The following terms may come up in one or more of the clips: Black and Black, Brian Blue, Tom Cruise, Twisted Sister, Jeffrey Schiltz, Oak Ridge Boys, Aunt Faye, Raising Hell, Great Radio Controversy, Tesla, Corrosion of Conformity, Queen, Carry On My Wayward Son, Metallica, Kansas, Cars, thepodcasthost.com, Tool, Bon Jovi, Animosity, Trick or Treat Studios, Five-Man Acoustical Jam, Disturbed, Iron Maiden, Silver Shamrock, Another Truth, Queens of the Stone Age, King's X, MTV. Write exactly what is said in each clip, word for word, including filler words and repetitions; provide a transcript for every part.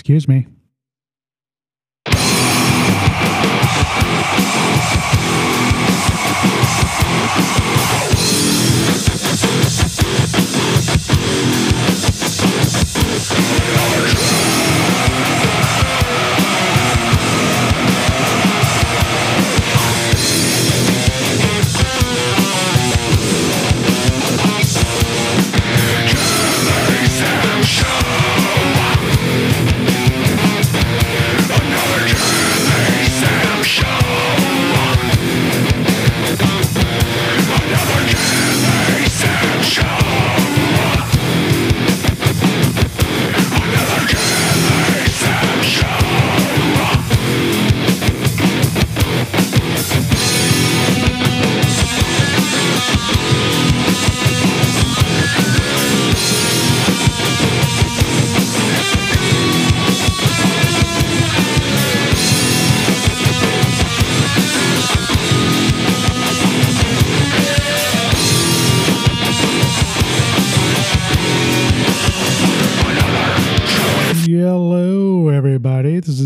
Excuse me.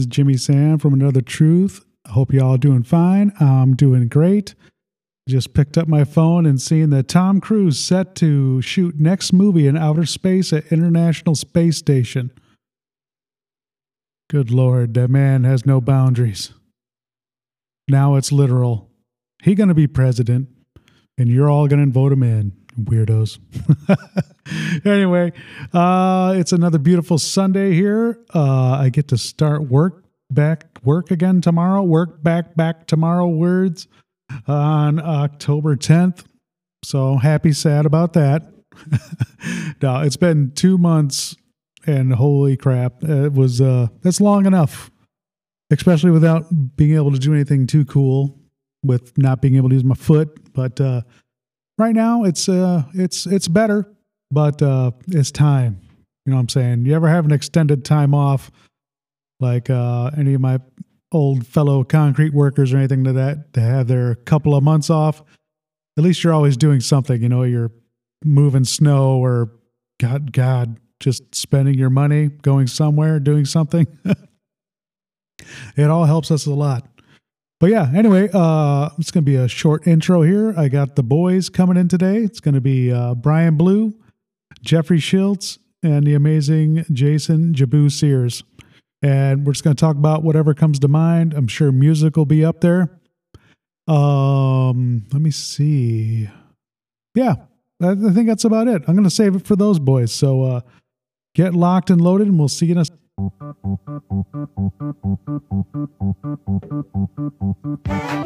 Jimmy Sam from Another Truth. I hope y'all are doing fine. I'm doing great. Just picked up my phone and seen that Tom Cruise set to shoot next movie in outer space at International Space Station. Good Lord, that man has no boundaries. Now it's literal. He's going to be president, and you're all going to vote him in. Weirdos. Anyway, uh, it's another beautiful Sunday here. Uh, I get to start work. Back work again tomorrow. Work back back tomorrow. Words on October tenth. So happy, sad about that. No, it's been two months, and holy crap, it was uh, that's long enough. Especially without being able to do anything too cool, with not being able to use my foot. But uh, right now, it's uh, it's it's better, but uh, it's time. You know what I'm saying? You ever have an extended time off? Like uh, any of my old fellow concrete workers or anything to that, to have their couple of months off, at least you're always doing something. You know, you're moving snow or, God, God, just spending your money, going somewhere, doing something. It all helps us a lot. But yeah, anyway, uh, it's going to be a short intro here. I got the boys coming in today. It's going to be uh, Brian Blue, Jeffrey Schiltz, and the amazing Jason Jabou Sears. And we're just going to talk about whatever comes to mind. I'm sure music will be up there. Um, let me see. Yeah, I think that's about it. I'm going to save it for those boys. So uh, get locked and loaded, and we'll see you in a Happy,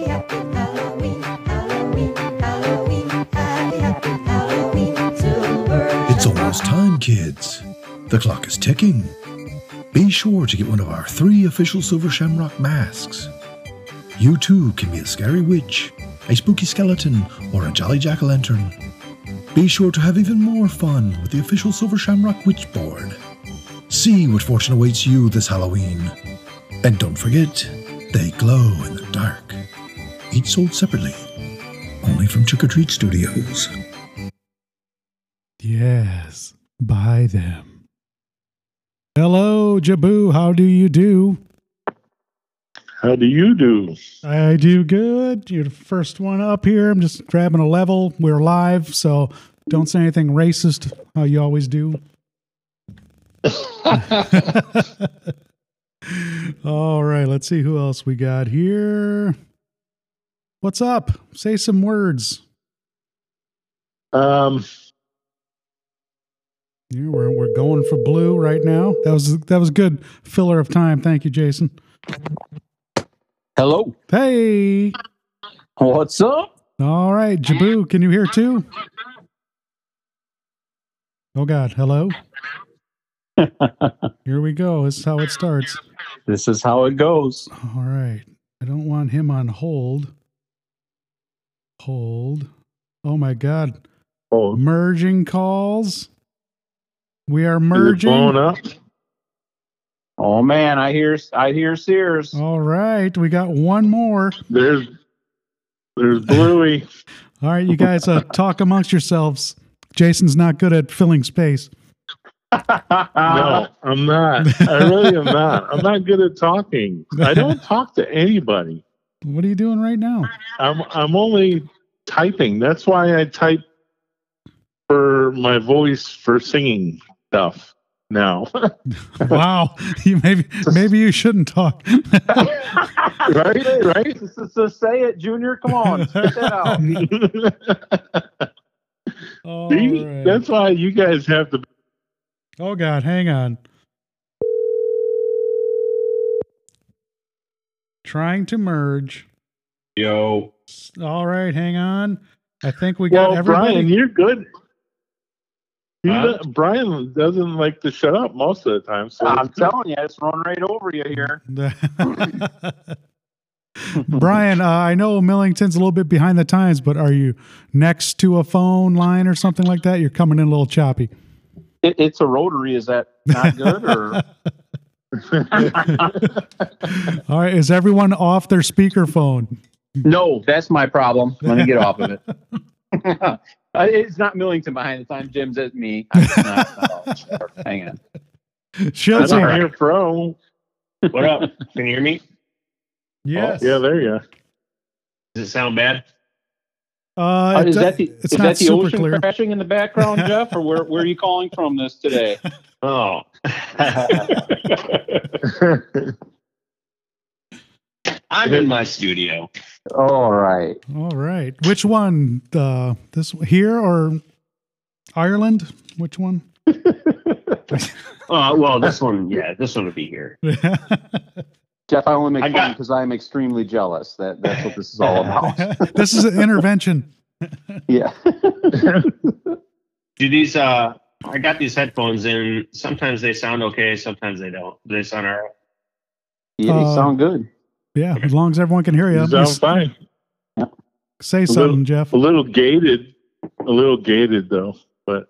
happy Halloween, Halloween, Halloween, happy, happy Halloween, Silver Shamrock. It's almost time, kids. The clock is ticking. Be sure to get one of our three official Silver Shamrock masks. You too can be a scary witch, a spooky skeleton, or a jolly jack-o'-lantern. Be sure to have even more fun with the official Silver Shamrock Witch Board. See what fortune awaits you this Halloween. And don't forget, they glow in the dark. Each sold separately, only from Trick or Treat Studios. Yes, buy them. Hello, Jabou. How do you do? How do you do? I do good. You're the first one up here. I'm just grabbing a level. We're live, so don't say anything racist. How you always do. All right, let's see who else we got here. What's up? Say some words. Um... Yeah, we're we're going for blue right now. That was that was good filler of time. Thank you, Jason. Hello. Hey. What's up? All right, Jabou, can you hear too? Oh God, hello. Here we go. This is how it starts. This is how it goes. All right. I don't want him on hold. Hold. Oh my God. Hold. Merging calls. We are merging. Up. Oh man, I hear I hear Sears. All right, we got one more. There's there's Bluey. All right, you guys uh, talk amongst yourselves. Jason's not good at filling space. No, I'm not. I really am not. I'm not good at talking. I don't talk to anybody. What are you doing right now? I'm I'm only typing. That's why I type for my voice for singing stuff now. Wow. You maybe maybe you shouldn't talk. Right? Right? So, so say it, Junior. Come on. Spit that out. See, right. That's why you guys have to. Oh God, hang on. Trying to merge. Yo. All right, hang on. I think we got well, everybody. Brian, you're good. He huh? does, Brian doesn't like to shut up most of the time. So I'm telling you, it's run right over you here. Brian, uh, I know Millington's a little bit behind the times, but are you next to a phone line or something like that? You're coming in a little choppy. It, it's a rotary. Is that not good? Or? All right. Is everyone off their speakerphone? No, that's my problem. Let me get off of it. It's not Millington behind the time. Jim's at me. I'm not, not hang on. Shiltz, I'm here, bro. What up? Can you hear me? Yes. Oh, yeah, there you go. Does it sound bad? Uh, is that the, is that the ocean clear. crashing in the background, Jeff, or where, where are you calling from this today? Oh. I'm in my studio. All right. All right. Which one? Uh, this here or Ireland? Which one? uh, well, this one. Yeah, this one will be here. Jeff, I only make fun because I am extremely jealous. That that's what this is all about. This is an intervention. Yeah. Do these? Uh, I got these headphones in. Sometimes they sound okay. Sometimes they don't. Do they sound alright? Yeah, they uh, sound good. Yeah, okay. As long as everyone can hear you. Sounds fine. Say a something, little, Jeff. A little gated. A little gated though, but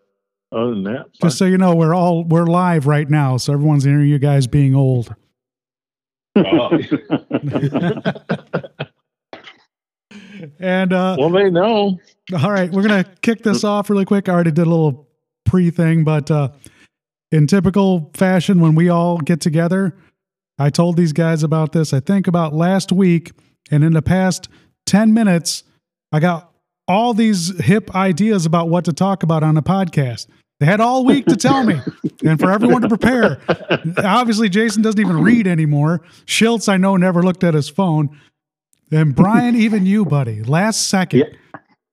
other than that, just fine. So you know, we're all we're live right now, so everyone's hearing you guys being old. Oh. and uh well they know. All right, we're gonna kick this off really quick. I already did a little pre thing, but uh in typical fashion, when we all get together, I told these guys about this, I think about last week, and in the past ten minutes I got all these hip ideas about what to talk about on the podcast. They had all week to tell me and for everyone to prepare. Obviously, Jason doesn't even read anymore. Schiltz, I know, never looked at his phone. And Brian, even you, buddy, last second. Yeah.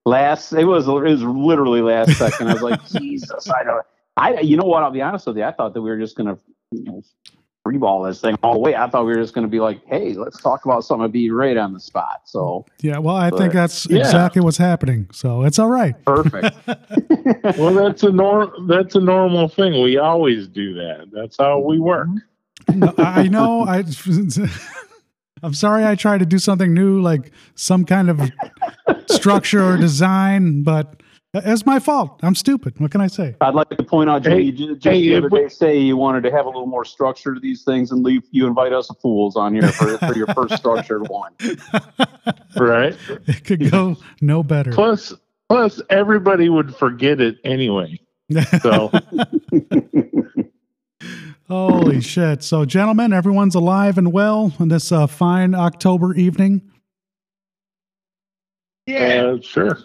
Last, it was, it was literally last second. I was like, Jesus, I don't, I, you know what? I'll be honest with you. I thought that we were just going to, you know, freeball this thing all the way. I thought we were just going to be like, hey, let's talk about something and be right on the spot. So yeah, well, I but, think that's yeah. exactly what's happening. So it's all right. Perfect. Well, that's a norm. That's a normal thing. We always do that. That's how we work. No, I know. I. I'm sorry. I tried to do something new, like some kind of structure or design, but. It's my fault. I'm stupid. What can I say? I'd like to point out, Jimmy, hey, you just hey, the other day say you wanted to have a little more structure to these things, and leave you invite us fools on here for, for your first structured one. Right? It could go no better. Plus, plus everybody would forget it anyway. So, holy shit. So, gentlemen, everyone's alive and well on this uh, fine October evening. Yeah, uh, sure.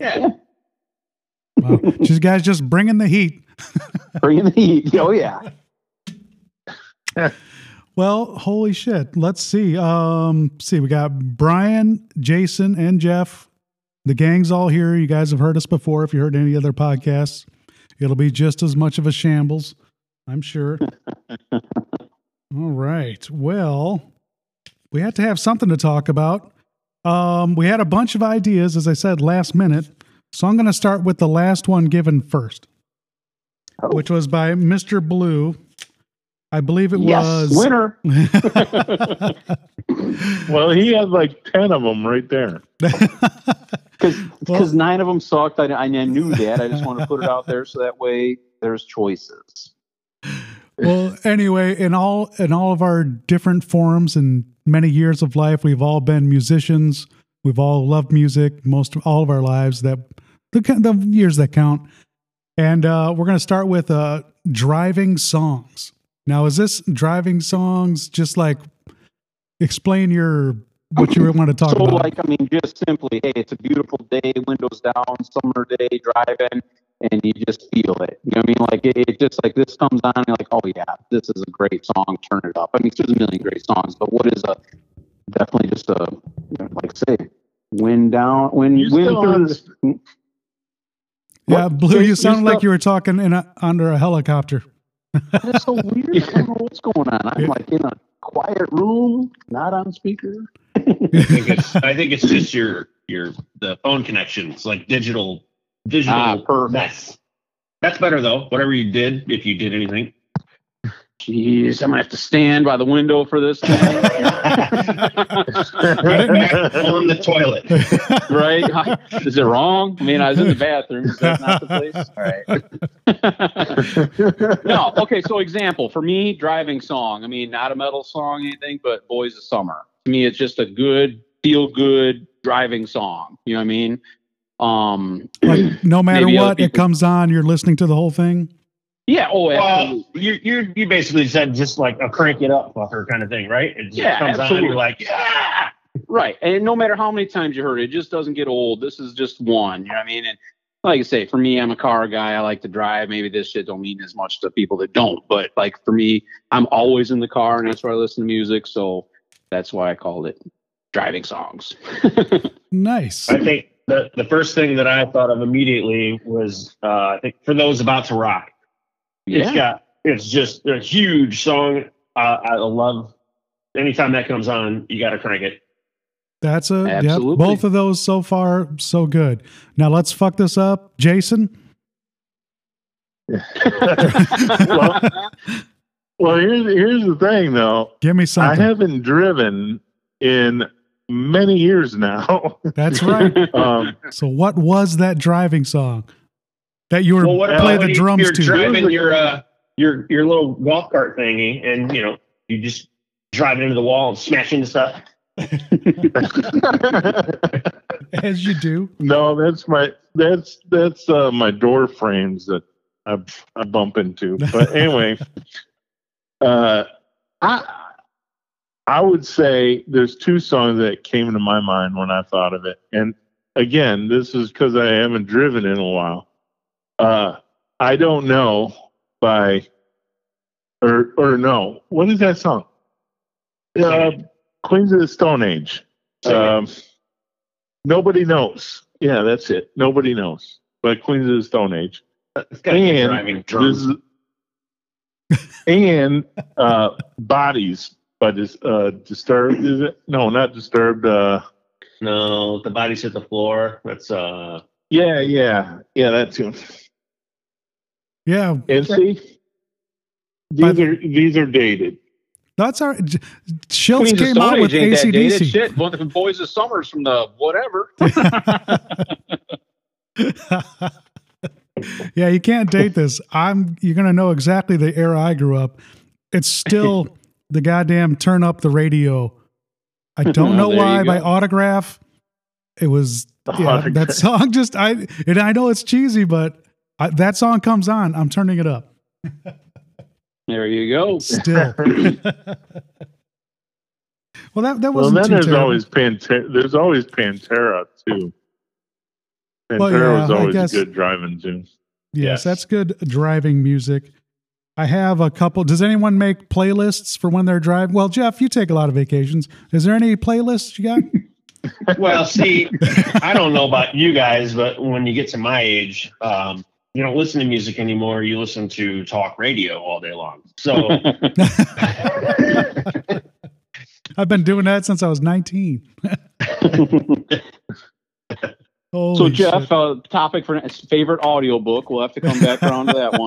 Yeah. Wow. These guys just bringing the heat. Bringing the heat. Oh, yeah. Well, holy shit. Let's see. Um, see, we got Brian, Jason, and Jeff. The gang's all here. You guys have heard us before. If you heard any other podcasts, it'll be just as much of a shambles, I'm sure. All right. Well, we had to have something to talk about. Um, we had a bunch of ideas, as I said, last minute. So I'm going to start with the last one given first, oh. which was by Mister Blue. I believe it yes, was winner. Well, he had like ten of them right there. Because well, nine of them sucked. I, I knew that. I just want to put it out there so that way there's choices. Well, anyway, in all in all of our different forms and many years of life, we've all been musicians. We've all loved music most of all of our lives, that the, the years that count. And uh, we're going to start with uh, driving songs. Now, is this driving songs just like explain your what you want to talk so, about? So, like, I mean, just simply, hey, it's a beautiful day, windows down, summer day, driving, and you just feel it. You know what I mean? Like, it, it just, like, this comes on, and you're like, oh, yeah, this is a great song, turn it up. I mean, there's a million great songs, but what is a, definitely just a, you know, like, say, wind down, when you wind Yeah, what? Blue, you sound like you were talking in a, under a helicopter. That's so weird. I don't know what's going on. I'm yeah. like in a quiet room, not on speaker. I, think it's, I think it's just your your the phone connection. It's like digital digital ah, perfect. Mess. That's better though. Whatever you did, if you did anything. Jeez, I'm gonna have to stand by the window for this. On the toilet, right? Is it wrong? I mean, I was in the bathroom. Is that not the place? All right. No. Okay. So, example for me, driving song. I mean, not a metal song, anything, but "Boys of Summer." To me, it's just a good, feel-good driving song. You know what I mean? Um, like, no matter what, it comes on. You're listening to the whole thing. Yeah. Oh, absolutely. Uh, you you you basically said just like a crank it up fucker kind of thing, right? It just yeah, comes absolutely. On and you're like, yeah, right. And no matter how many times you heard it, it just doesn't get old. This is just one. You know what I mean? And like I say, for me, I'm a car guy. I like to drive. Maybe this shit don't mean as much to people that don't, but like for me, I'm always in the car, and that's where I listen to music. So that's why I called it driving songs. Nice. I think the the first thing that I thought of immediately was uh, I think For Those About to Rock. Yeah. It's got, it's just a huge song. Uh, I love anytime that comes on, you got to crank it. That's a, absolutely. Yep, both of those so far, so good. Now let's fuck this up. Jason. well, well, here's, here's the thing though. Give me something. I haven't driven in many years now. That's right. um, so what was that driving song? That you were well, what, playing uh, the you, drums you're to. You're driving your, uh, your, your little golf cart thingy, and, you know, you just drive it into the wall and smash into stuff. As you do. No, that's my that's that's uh, my door frames that I, I bump into. But anyway, uh, I, I would say there's two songs that came to my mind when I thought of it. And, again, this is because I haven't driven in a while. Uh, I Don't Know by, or or no, what is that song? Uh, Queens of the Stone Age. Um, Nobody Knows. Yeah, that's it. Nobody Knows by Queens of the Stone Age. And, this is, and uh, Bodies by Dis, uh, Disturbed. Is it? No, not Disturbed. Uh, no, The Bodies Hit the Floor. That's uh. Yeah, yeah, yeah. That tune. Yeah, and see, these are these are dated. That's our Schiltz came out with A C D C. Shit, one of the Boys of Summer's from the whatever. Yeah, you can't date this. I'm you're gonna know exactly the era I grew up. It's still the goddamn turn up the radio. I don't know why by Autograph. It was. Yeah, that song just I and I know it's cheesy, but I, that song comes on. I'm turning it up. There you go. Still. Well, that that wasn't well, then there's terrible. always Pantera. There's always Pantera too. Pantera well, yeah, was always guess, good driving tune. Yes, yes, that's good driving music. I have a couple. Does anyone make playlists for when they're driving? Well, Jeff, you take a lot of vacations. Is there any playlists you got? Well, see, I don't know about you guys, but when you get to my age, um, you don't listen to music anymore. You listen to talk radio all day long. So I've been doing that since I was nineteen. So, Jeff, uh, topic for favorite audiobook. We'll have to come back around to that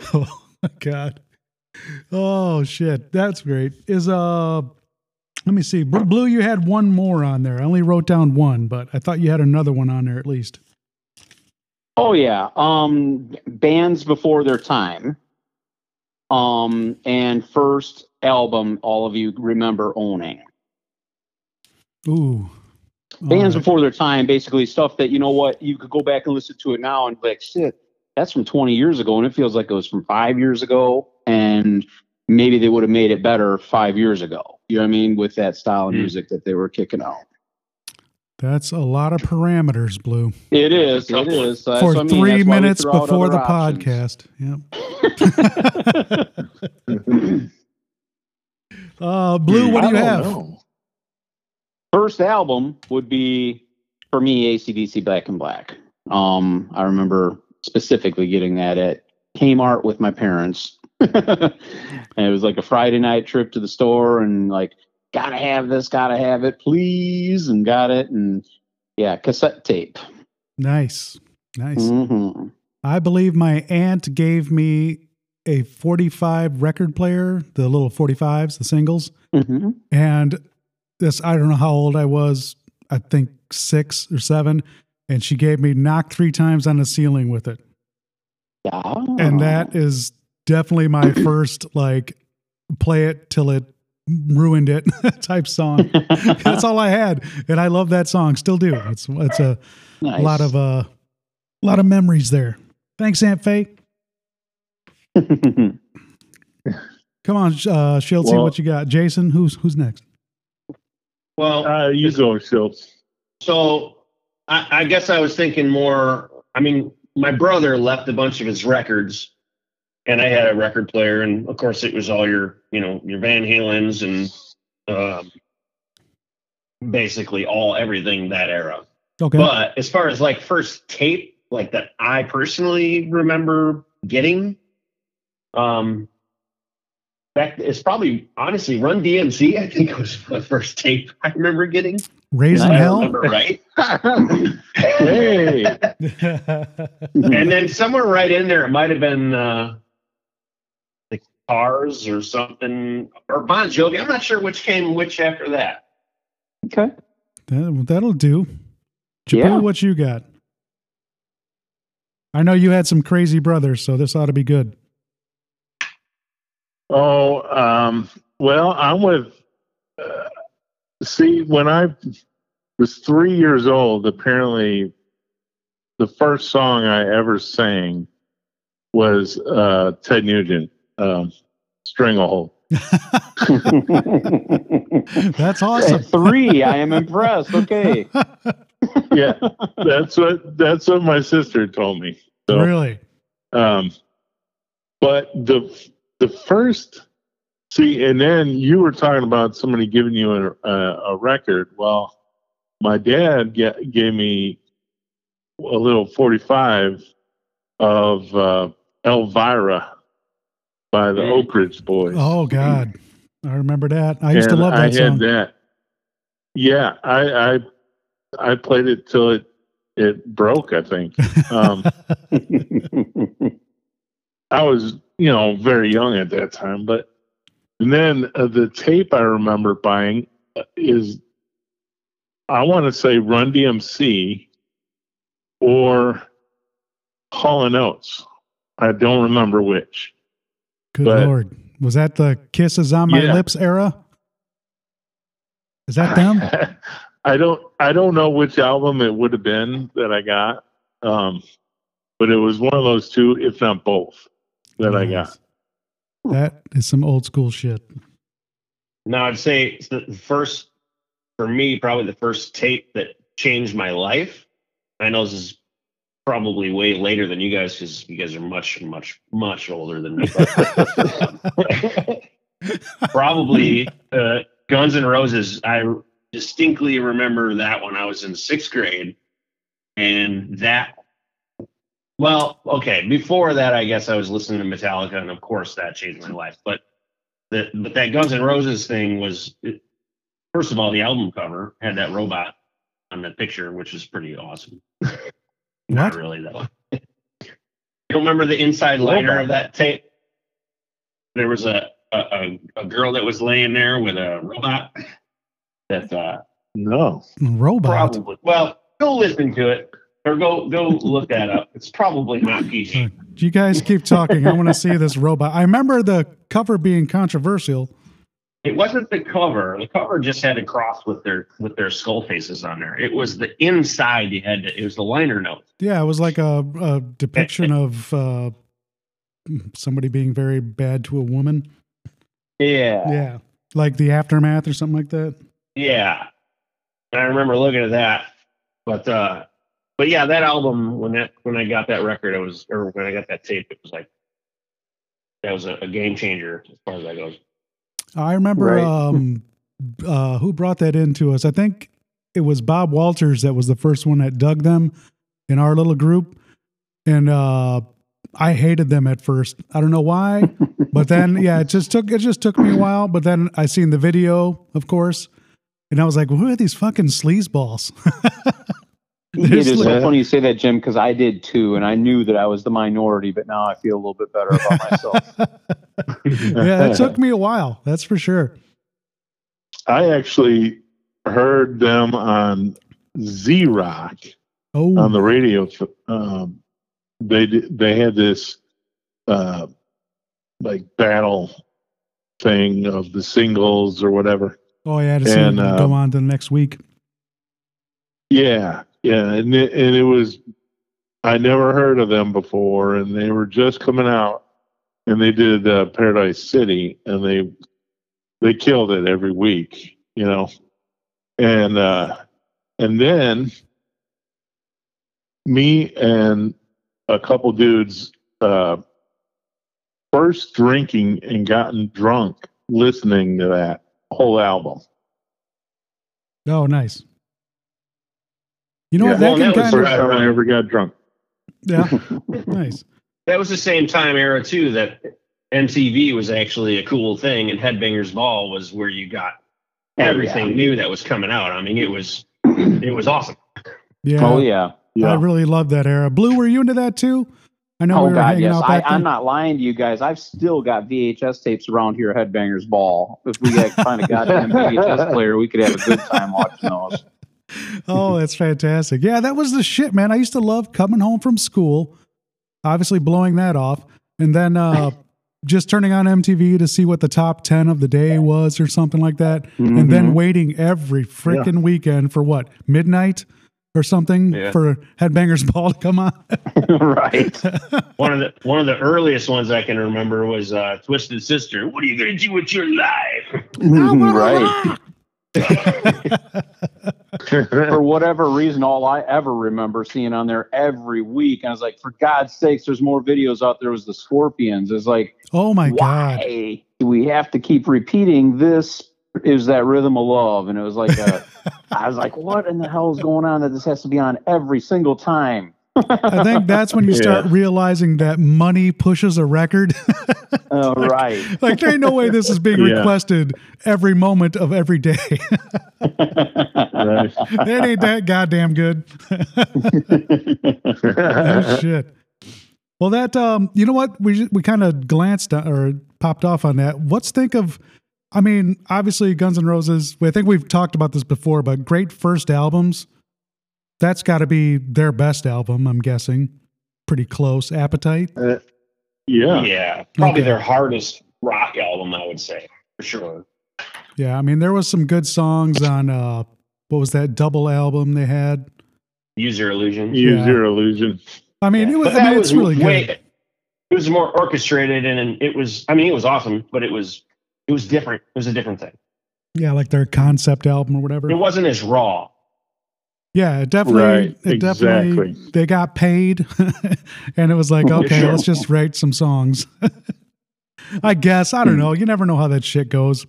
one. Oh, my God. Oh, shit. That's great. Is uh. Let me see. Blue, you had one more on there. I only wrote down one, but I thought you had another one on there at least. Oh, yeah. Um, bands before their time. Um, and first album all of you remember owning. Ooh. bands right. before their time, basically stuff that, you know what, you could go back and listen to it now and be like, shit, that's from twenty years ago. And it feels like it was from five years ago. And maybe they would have made it better five years ago. You know what I mean? With that style of music that they were kicking out. That's a lot of parameters, Blue. It is. It is. That's For what I mean. three That's minutes before the options. podcast. Yep. uh, Blue, what do you have? Know. First album would be, for me, A C D C Black and Black. Um, I remember specifically getting that at Kmart with my parents. And it was like a Friday night trip to the store and like, gotta have this, gotta have it, please, and got it. And yeah, cassette tape. Nice. Nice. Mm-hmm. I believe my aunt gave me a forty-five record player, the little forty-fives, the singles. Mm-hmm. And this, I don't know how old I was, I think six or seven. And she gave me Knock Three Times on the Ceiling with it. Oh. And that is definitely my first, like, play it till it ruined it type song. That's all I had, and I love that song, still do. It's it's a nice. lot of uh a lot of memories there. Thanks, Aunt Faye. Come on, uh Schiltz, well, what you got? Jason, who's who's next? Well, uh you go, Schiltz. So I, I guess I was thinking more, I mean, my brother left a bunch of his records. And I had a record player, and of course it was all your, you know, your Van Halens and uh, basically all everything that era. Okay. But as far as like first tape, like that I personally remember getting, um, back it's probably honestly Run D M C. I think it was the first tape I remember getting. Raising Hell, remember, right? Hey. And then somewhere right in there, it might have been. Uh, Cars or something, or Bon Jovi. I'm not sure which came which after that. Okay. That, that'll do. Jabu, yeah. What you got? I know you had some crazy brothers, so this ought to be good. Oh, um, well, I'm with... Uh, see, when I was three years old, apparently the first song I ever sang was uh, Ted Nugent. Um, Stringlehole. That's awesome. At three, I am impressed. Okay. Yeah, that's what that's what my sister told me. So, really? Um, but the the first see, and then you were talking about somebody giving you a, a, a record. Well, my dad g- gave me a little forty-five of uh, Elvira. By the Oak Ridge Boys. Oh God, I remember that. I used and to love that I song. I had that. Yeah, I, I I played it till it it broke. I think um, I was, you know, very young at that time. But and then uh, the tape I remember buying is, I want to say Run D M C or Hall and Oates. I don't remember which. Good but, Lord. Was that the Kisses on My yeah. Lips era? Is that them? I don't I don't know which album it would have been that I got. Um, but it was one of those two, if not both, that nice. I got. That is some old school shit. No, I'd say the first, for me, probably the first tape that changed my life. I know this is probably way later than you guys, because you guys are much, much, much older than me. Probably uh, Guns N' Roses. I distinctly remember that when I was in sixth grade. And that, well, okay, before that, I guess I was listening to Metallica, and of course that changed my life. But, the, but that Guns N' Roses thing was, it, first of all, the album cover had that robot on the picture, which is pretty awesome. What? Not really, though. You remember the inside liner of that tape? There was a, a, a girl that was laying there with a robot. That uh, no robot. Probably. Well, go listen to it, or go go look that up. It's probably not P G. You guys keep talking. I want to see this robot. I remember the cover being controversial. It wasn't the cover. The cover just had a cross with their with their skull faces on there. It was the inside. You had to, it was the liner notes. Yeah, it was like a, a depiction of uh, somebody being very bad to a woman. Yeah, yeah, like The Aftermath or something like that. Yeah, and I remember looking at that, but uh, but yeah, that album when that when I got that record, it was or when I got that tape, it was like that was a, a game changer as far as that goes. I remember right. um, uh, who brought that in to us. I think it was Bob Walters that was the first one that dug them in our little group. And uh, I hated them at first. I don't know why, but then, yeah, it just took, it just took me a while. But then I seen the video, of course. And I was like, well, who are these fucking sleazeballs? It is so funny you say that, Jim, because I did too, and I knew that I was the minority, but now I feel a little bit better about myself. Yeah, it took me a while, that's for sure. I actually heard them on Z-Rock oh. on the radio. Um, they they had this uh, like battle thing of the singles or whatever. Oh, yeah, to see and, uh, go on to the next week. Yeah. Yeah, and it, and it was, I never heard of them before, and they were just coming out, and they did uh, Paradise City, and they they killed it every week, you know, and uh, and then me and a couple dudes uh, first drinking and gotten drunk listening to that whole album. Oh, nice. You know yeah. what? That, well, that was the first time I ever got drunk. Yeah, nice. That was the same time era too that M T V was actually a cool thing, and Headbangers Ball was where you got everything oh, yeah. new that was coming out. I mean, it was it was awesome. Yeah. Oh yeah. yeah. I really loved that era. Blue, were you into that too? I know. Oh we were God, yes. I, I'm not lying to you guys. I've still got V H S tapes around here. Headbangers Ball. If we had find a goddamn V H S player, we could have a good time watching those. Oh, that's fantastic. Yeah, that was the shit, man. I used to love coming home from school, obviously blowing that off, and then uh, just turning on M T V to see what the top ten of the day was or something like that, mm-hmm. and then waiting every freaking yeah. weekend for what, midnight or something yeah. for Headbangers Ball to come on. Right. One of the one of the earliest ones I can remember was uh, Twisted Sister. What are you going to do with your life? Right. For whatever reason, all I ever remember seeing on there every week, and I was like, for God's sakes, there's more videos out there, was the Scorpions. It's like, oh my God, why do we have to keep repeating this? Is that Rhythm of Love? And it was like a, I was like, what in the hell is going on that this has to be on every single time? I think that's when you start yeah. realizing that money pushes a record. Oh, like, right. Like, there ain't no way this is being yeah. requested every moment of every day. Right. That ain't that goddamn good. Oh, shit. Well, that, um, you know what? We we kind of glanced or popped off on that. Let's think of, I mean, obviously Guns N' Roses, I think we've talked about this before, but great first albums. That's got to be their best album, I'm guessing. Pretty close. Appetite? Uh, yeah. Yeah. Probably okay. Their hardest rock album, I would say, for sure. Yeah, I mean, there was some good songs on, uh, what was that double album they had? Use Your Illusion. Use yeah. Your Illusion. I mean, yeah. it was, I mean, was it's really way, good. It was more orchestrated, and it was, I mean, it was awesome, but it was, it was different. It was a different thing. Yeah, like their concept album or whatever. It wasn't as raw. Yeah, it definitely, right, it exactly. definitely, they got paid and it was like, okay, sure. let's just write some songs. I guess, I don't know. You never know how that shit goes.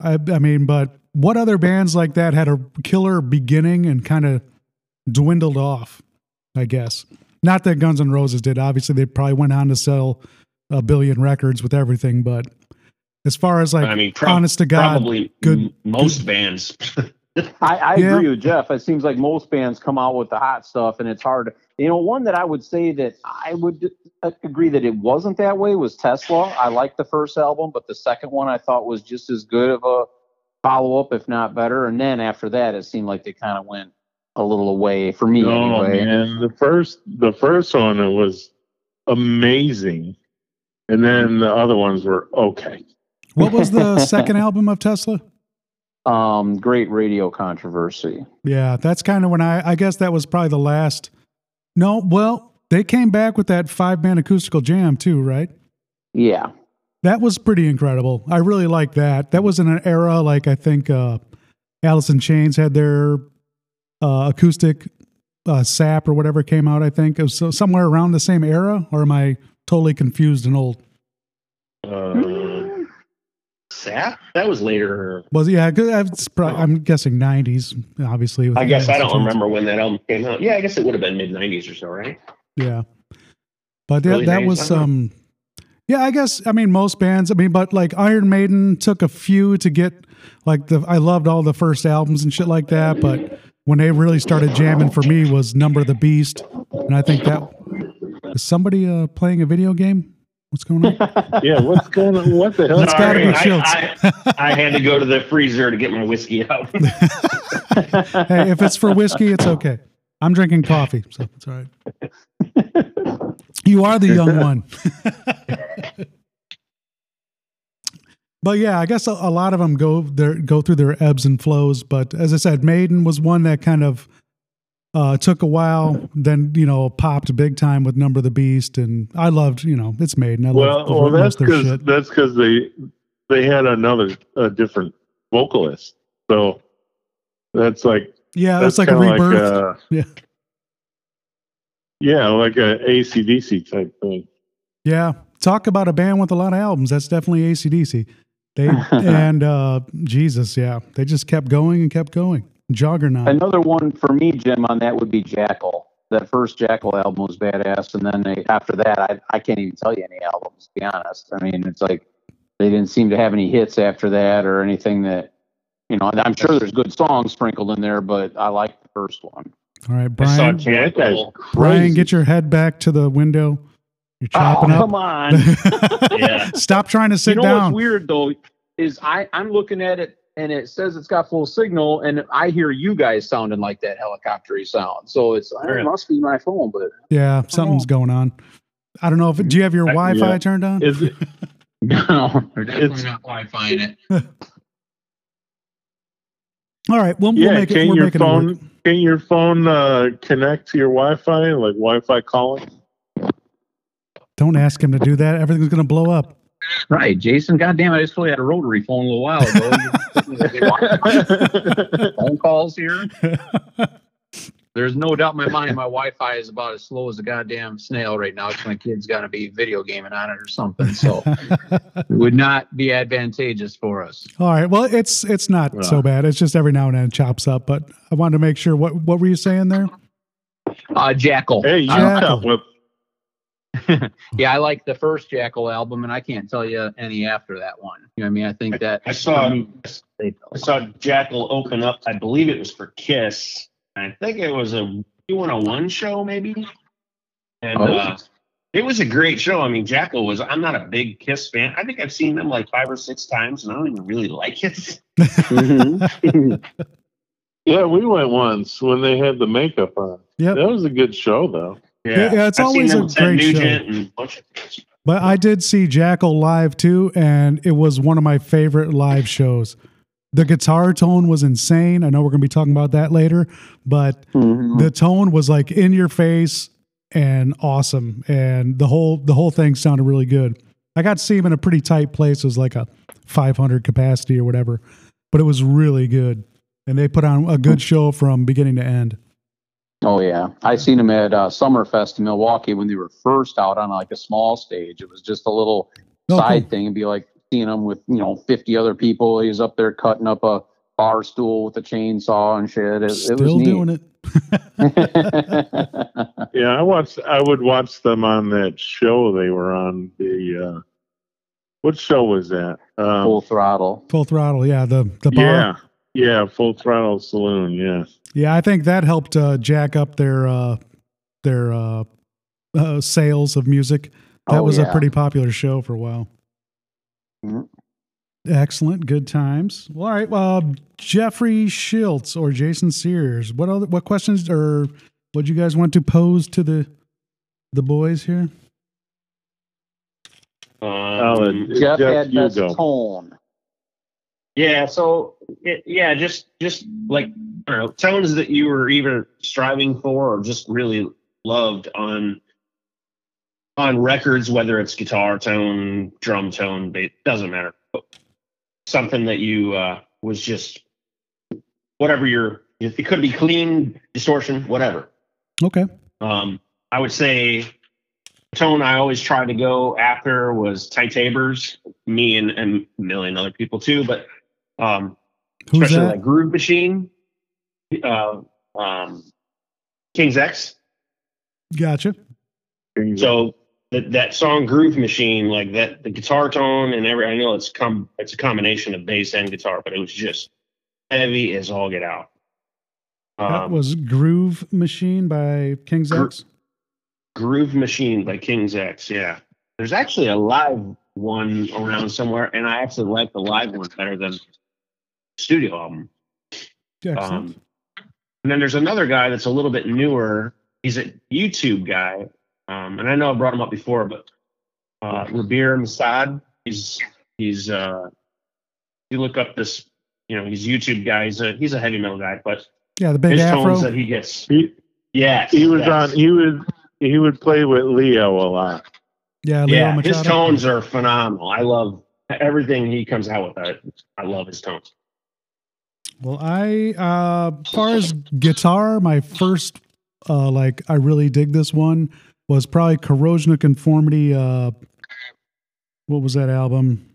I, I mean, but what other bands like that had a killer beginning and kind of dwindled off, I guess. Not that Guns N' Roses did. Obviously, they probably went on to sell a billion records with everything. But as far as like, I mean, prob- honest to God, probably good, most good, bands. I, I yeah. agree with Jeff. It seems like most bands come out with the hot stuff, and it's hard. You know, one that I would say that I would agree that it wasn't that way was Tesla. I liked the first album, but the second one I thought was just as good of a follow-up, if not better. And then after that, it seemed like they kind of went a little away for me. Oh, anyway. Man. The first, the first one was amazing, and then the other ones were okay. What was the second album of Tesla? Um, Great Radio Controversy. Yeah, that's kind of when I, I guess that was probably the last. No, well, they came back with that five-man acoustical jam too, right? Yeah. That was pretty incredible. I really liked that. That was in an era, like I think uh, Alice in Chains had their uh, acoustic uh, sap or whatever came out, I think. It was uh, somewhere around the same era, or am I totally confused and old? Uh... That? That was later. Was yeah, it's probably, I'm guessing nineties, obviously. I guess I don't remember when that album came out. Yeah, I guess it would have been mid-nineties or so, right? Yeah. But that, that was um yeah, I guess, I mean, most bands, I mean, but like Iron Maiden took a few to get, like, the I loved all the first albums and shit like that, but when they really started jamming for me was Number of the Beast, and I think that, is somebody uh, playing a video game? What's going on? Yeah, what's going on? What the hell? It's got to be Schiltz. I, I, I had to go to the freezer to get my whiskey out. Hey, if it's for whiskey, it's okay. I'm drinking coffee, so it's all right. You are the young one. But yeah, I guess a, a lot of them go their, go through their ebbs and flows. But as I said, Maiden was one that kind of Uh, took a while, then, you know, popped big time with Number of the Beast, and I loved, you know, it's Maiden. I well, well that's because that's because they they had another a different vocalist, so that's like yeah, that's, that's like a rebirth. Like a, yeah, yeah, like a A C D C type thing. Yeah, talk about a band with a lot of albums. That's definitely A C D C. They and uh, Jesus, yeah, they just kept going and kept going. Juggernaut. Another one for me, Jim, on that would be Jackal. That first Jackal album was badass, and then they, after that, I, I can't even tell you any albums, to be honest. I mean, it's like they didn't seem to have any hits after that or anything that, you know, I'm sure there's good songs sprinkled in there, but I like the first one. All right, Brian, Brian, get your head back to the window. You're chopping oh, come up. on. Yeah. Stop trying to sit down. You know down. What's weird, though, is I, I'm looking at it, and it says it's got full signal, and I hear you guys sounding like that helicopter-y sound. So it's it must be my phone, but yeah, something's going on. I don't know if do you have your Wi-Fi yeah. turned on? Is it? No, we're definitely it's, not Wi-Fi in it. All right, we'll, yeah, we'll make can it. We'll your make phone, it can your phone uh, connect to your Wi-Fi, like Wi-Fi calling? Don't ask him to do that. Everything's going to blow up. Right, Jason. Goddamn, I just totally had a rotary phone a little while ago. Phone calls here. There's no doubt in my mind my Wi-Fi is about as slow as a goddamn snail right now because my kid's got to be video gaming on it or something. So it would not be advantageous for us. All right. Well, it's it's not uh, so bad. It's just every now and then it chops up. But I wanted to make sure. What what were you saying there? Uh, Jackal. Hey, you got whip. Yeah, I like the first Jackal album, and I can't tell you any after that one. You know what I mean? I think that... I, I saw um, I saw Jackal open up, I believe it was for Kiss. I think it was a B one oh one show, maybe? And oh. uh, it was a great show. I mean, Jackal was... I'm not a big Kiss fan. I think I've seen them like five or six times, and I don't even really like it. Yeah, we went once when they had the makeup on. Yep. That was a good show, though. Yeah, yeah, it's I've always a great show. But I did see Jackal live too, and it was one of my favorite live shows. The guitar tone was insane. I know we're going to be talking about that later, but mm-hmm. the tone was like in your face and awesome, and the whole the whole thing sounded really good. I got to see him in a pretty tight place. It was like a five hundred capacity or whatever, but it was really good, and they put on a good show from beginning to end. Oh, yeah. I seen them at uh, Summerfest in Milwaukee when they were first out on like a small stage. It was just a little okay. side thing. It'd be like seeing them with, you know, fifty other people. He was up there cutting up a bar stool with a chainsaw and shit. It, Still it was neat. doing it. Yeah, I watched, I would watch them on that show they were on. The uh, what show was that? Um, Full Throttle. Full Throttle, yeah. The, the bar. Yeah. Yeah, Full Throttle Saloon, yeah. Yeah, I think that helped uh, jack up their uh, their uh, uh, sales of music. That oh, was yeah. a pretty popular show for a while. Mm-hmm. Excellent, good times. Well, all right, uh, Jeffrey Schiltz or Jason Sears, what other, what questions or what do you guys want to pose to the the boys here? Um, oh, Jeff, Jeff had Hugo. Best tone. Yeah, so it, yeah, just just like I don't know, tones that you were either striving for or just really loved on on records, whether it's guitar tone, drum tone, bass, doesn't matter. But something that you uh, was just whatever your it could be clean distortion, whatever. Okay. Um, I would say tone I always tried to go after was Ty Tabor's, me and, and a million other people too, but um, Who's especially that? Like Groove Machine, uh, um, King's X. Gotcha. So that that song Groove Machine, like that, the guitar tone and every, I know it's com it's a combination of bass and guitar, but it was just heavy as all get out. Um, that was Groove Machine by King's Gro X. Groove Machine by King's X, yeah. There's actually a live one around somewhere, and I actually like the live one better than the studio album. Um, and then there's another guy that's a little bit newer. He's a YouTube guy, um, and I know I brought him up before, but uh, Rabir Masad. He's he's uh, you look up this, you know, he's a YouTube guy. He's a he's a heavy metal guy, but yeah, the big his afro. Tones that he gets. He, yeah, he was yes. on. He was. He would play with Leo a lot. Yeah, Leo yeah. Machado. His tones are phenomenal. I love everything he comes out with. I, I love his tones. Well, I uh, as far as guitar, my first uh, like I really dig this one was probably Corrosion of Conformity. Uh, what was that album?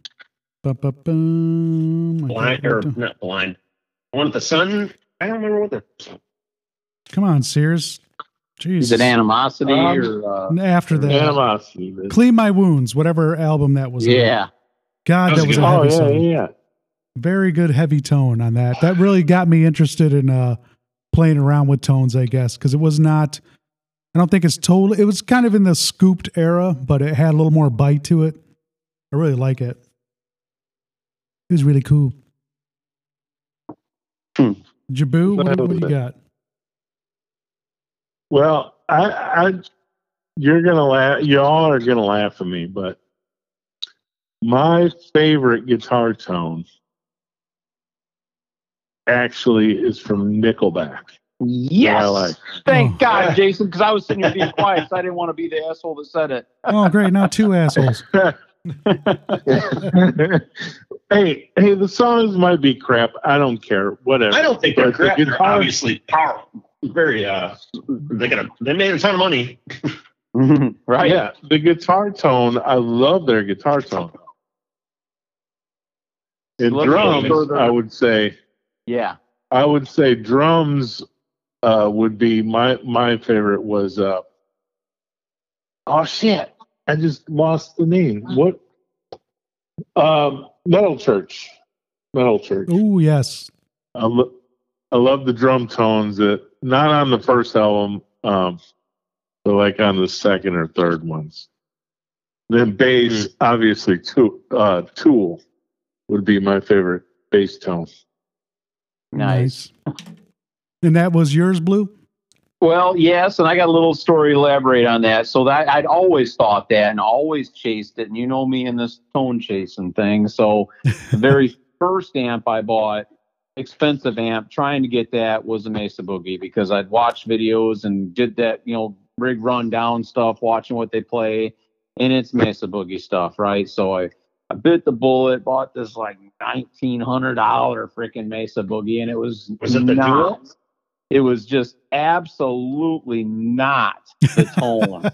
Ba -ba blind or to... not blind? One at the sun. I don't remember what the. Come on, Sears. Jesus. Is it Animosity um, or uh, after that? Animosity. Clean My Wounds, whatever album that was. Yeah. On. God, that was, that was a heavy oh, yeah, song. Yeah, yeah. Very good heavy tone on that. That really got me interested in uh, playing around with tones, I guess, because it was not. I don't think it's totally. It was kind of in the scooped era, but it had a little more bite to it. I really like it. It was really cool. Hmm. Jabou, what, what do you got? Well, I, I, you're gonna laugh. Y'all are gonna laugh at me, but my favorite guitar tone actually is from Nickelback. Yes, I like. Thank oh. God, Jason, because I was sitting here being quiet, so I didn't want to be the asshole that said it. Oh, great! Now two assholes. hey, hey, the songs might be crap. I don't care. Whatever. I don't think but they're crap. The guitar, they're obviously powerful. Very uh they got a, they made a ton of money. Right. Yeah. The guitar tone, I love their guitar tone. And drums, I would say Yeah. I would say drums uh would be my my favorite was uh oh shit. I just lost the name. What um Metal Church. Metal Church. Oh yes. I lo I love the drum tones that not on the first album, um, but like on the second or third ones. Then bass, mm-hmm. obviously, to, uh, Tool would be my favorite bass tone. Nice. And that was yours, Blue? Well, yes, and I got a little story to elaborate on that. So that I'd always thought that and always chased it, and you know me in this tone chasing thing. So the very first amp I bought, expensive amp, trying to get that was a Mesa Boogie because I'd watched videos and did that, you know, rig rundown stuff, watching what they play, and it's Mesa Boogie stuff, right? So I, I bit the bullet, bought this like nineteen hundred dollar freaking Mesa Boogie, and it was was it the dual? It was just absolutely not the tone.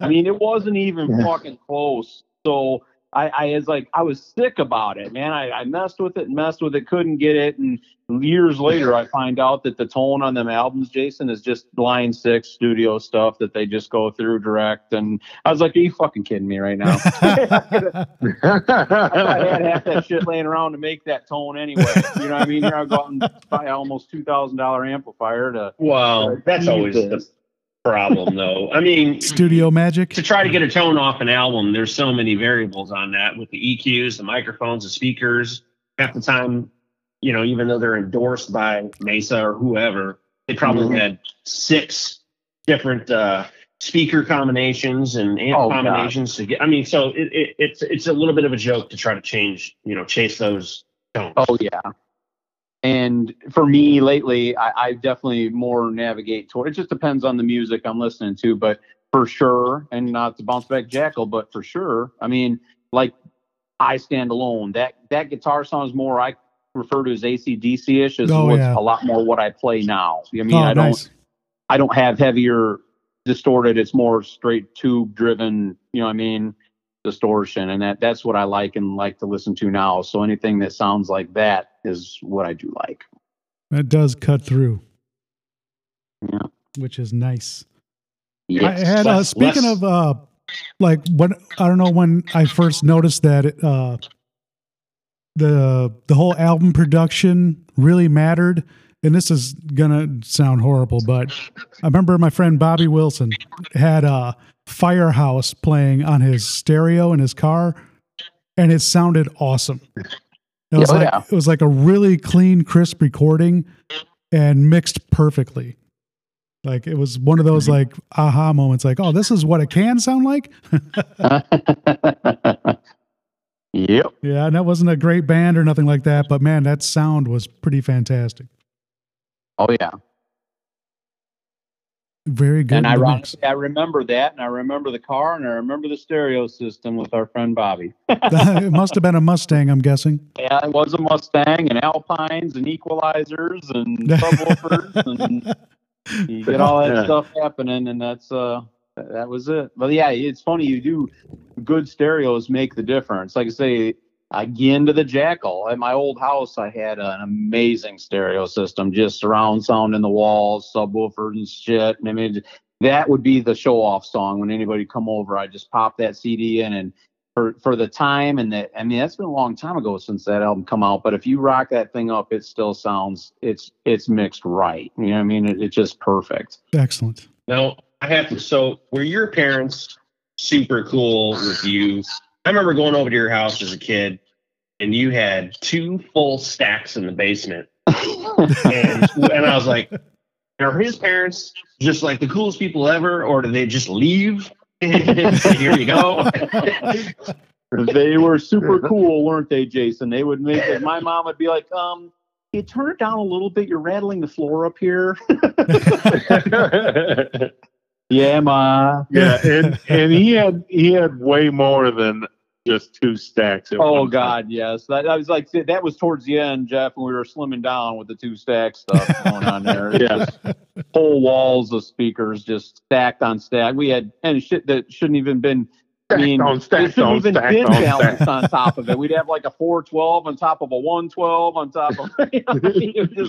I mean, it wasn't even yeah. fucking close. So I, I was like, I was sick about it, man. I, I messed with it, messed with it, couldn't get it. And years later, I find out that the tone on them albums, Jason, is just Line six studio stuff that they just go through direct. And I was like, are you fucking kidding me right now? I had half that shit laying around to make that tone anyway. You know what I mean? Here I go out and buy almost two thousand dollar amplifier to. Well, uh, that's always the problem though. I mean, studio magic to try to get a tone off an album. There's so many variables on that with the E Qs, the microphones, the speakers. Half the time, you know, even though they're endorsed by Mesa or whoever, they probably mm-hmm. had six different uh speaker combinations and amp oh, combinations God. to get. I mean, so it, it, it's it's a little bit of a joke to try to change, you know, chase those tones. Oh yeah. And for me lately, I, I definitely more navigate toward. It just depends on the music I'm listening to, but for sure, and not to bounce back Jackal, but for sure, I mean, like I Stand Alone. That that guitar song is more I refer to as A C D C ish, as oh, what's yeah. a lot more what I play now. I mean, oh, I don't, nice. I don't have heavier distorted. It's more straight tube driven. You know what I mean? Distortion, and that that's what I like and like to listen to now. So anything that sounds like that is what I do like. That does cut through. Yeah, which is nice. Yes. I had less, uh, speaking less. of uh, like when I don't know when I first noticed that it, uh, the the whole album production really mattered. And this is gonna sound horrible, but I remember my friend Bobby Wilson had a Firehouse playing on his stereo in his car, and it sounded awesome. It was oh, like yeah. it was like a really clean, crisp recording, and mixed perfectly. Like it was one of those like aha moments. Like, oh, this is what it can sound like. Yep. Yeah, and that wasn't a great band or nothing like that, but man, that sound was pretty fantastic. Oh yeah. Very good. And I, I remember that, and I remember the car, and I remember the stereo system with our friend Bobby. It must have been a Mustang, I'm guessing. Yeah, it was a Mustang, and Alpines, and equalizers, and subwoofers, and you get all that yeah. stuff happening, and that's uh, that was it. But yeah, it's funny, you do good stereos make the difference. Like I say, again to the Jackal. At my old house, I had an amazing stereo system, just surround sound in the walls, subwoofers and shit. And I mean, that would be the show-off song when anybody come over. I just pop that C D in, and for for the time and that. I mean, that's been a long time ago since that album come out. But if you rock that thing up, it still sounds it's it's mixed right. You know what I mean? It, it's just perfect. Excellent. Now I have to. So were your parents super cool with you? I remember going over to your house as a kid, and you had two full stacks in the basement. and, and I was like, are his parents just like the coolest people ever, or did they just leave? Here you go. They were super cool, weren't they, Jason? They would make it. My mom would be like, um, hey, turn it down a little bit. You're rattling the floor up here. Yeah, ma. Yeah, and, and he had he had way more than just two stacks. Oh God, time. yes. That I was like that was towards the end, Jeff, when we were slimming down with the two stack stuff going on there. Yeah, whole walls of speakers just stacked on stack. We had and shit that shouldn't even been. I mean, it shouldn't on, even stack, been on, balanced on top of it. We'd have like a four twelve on top of a one twelve on top of. You know,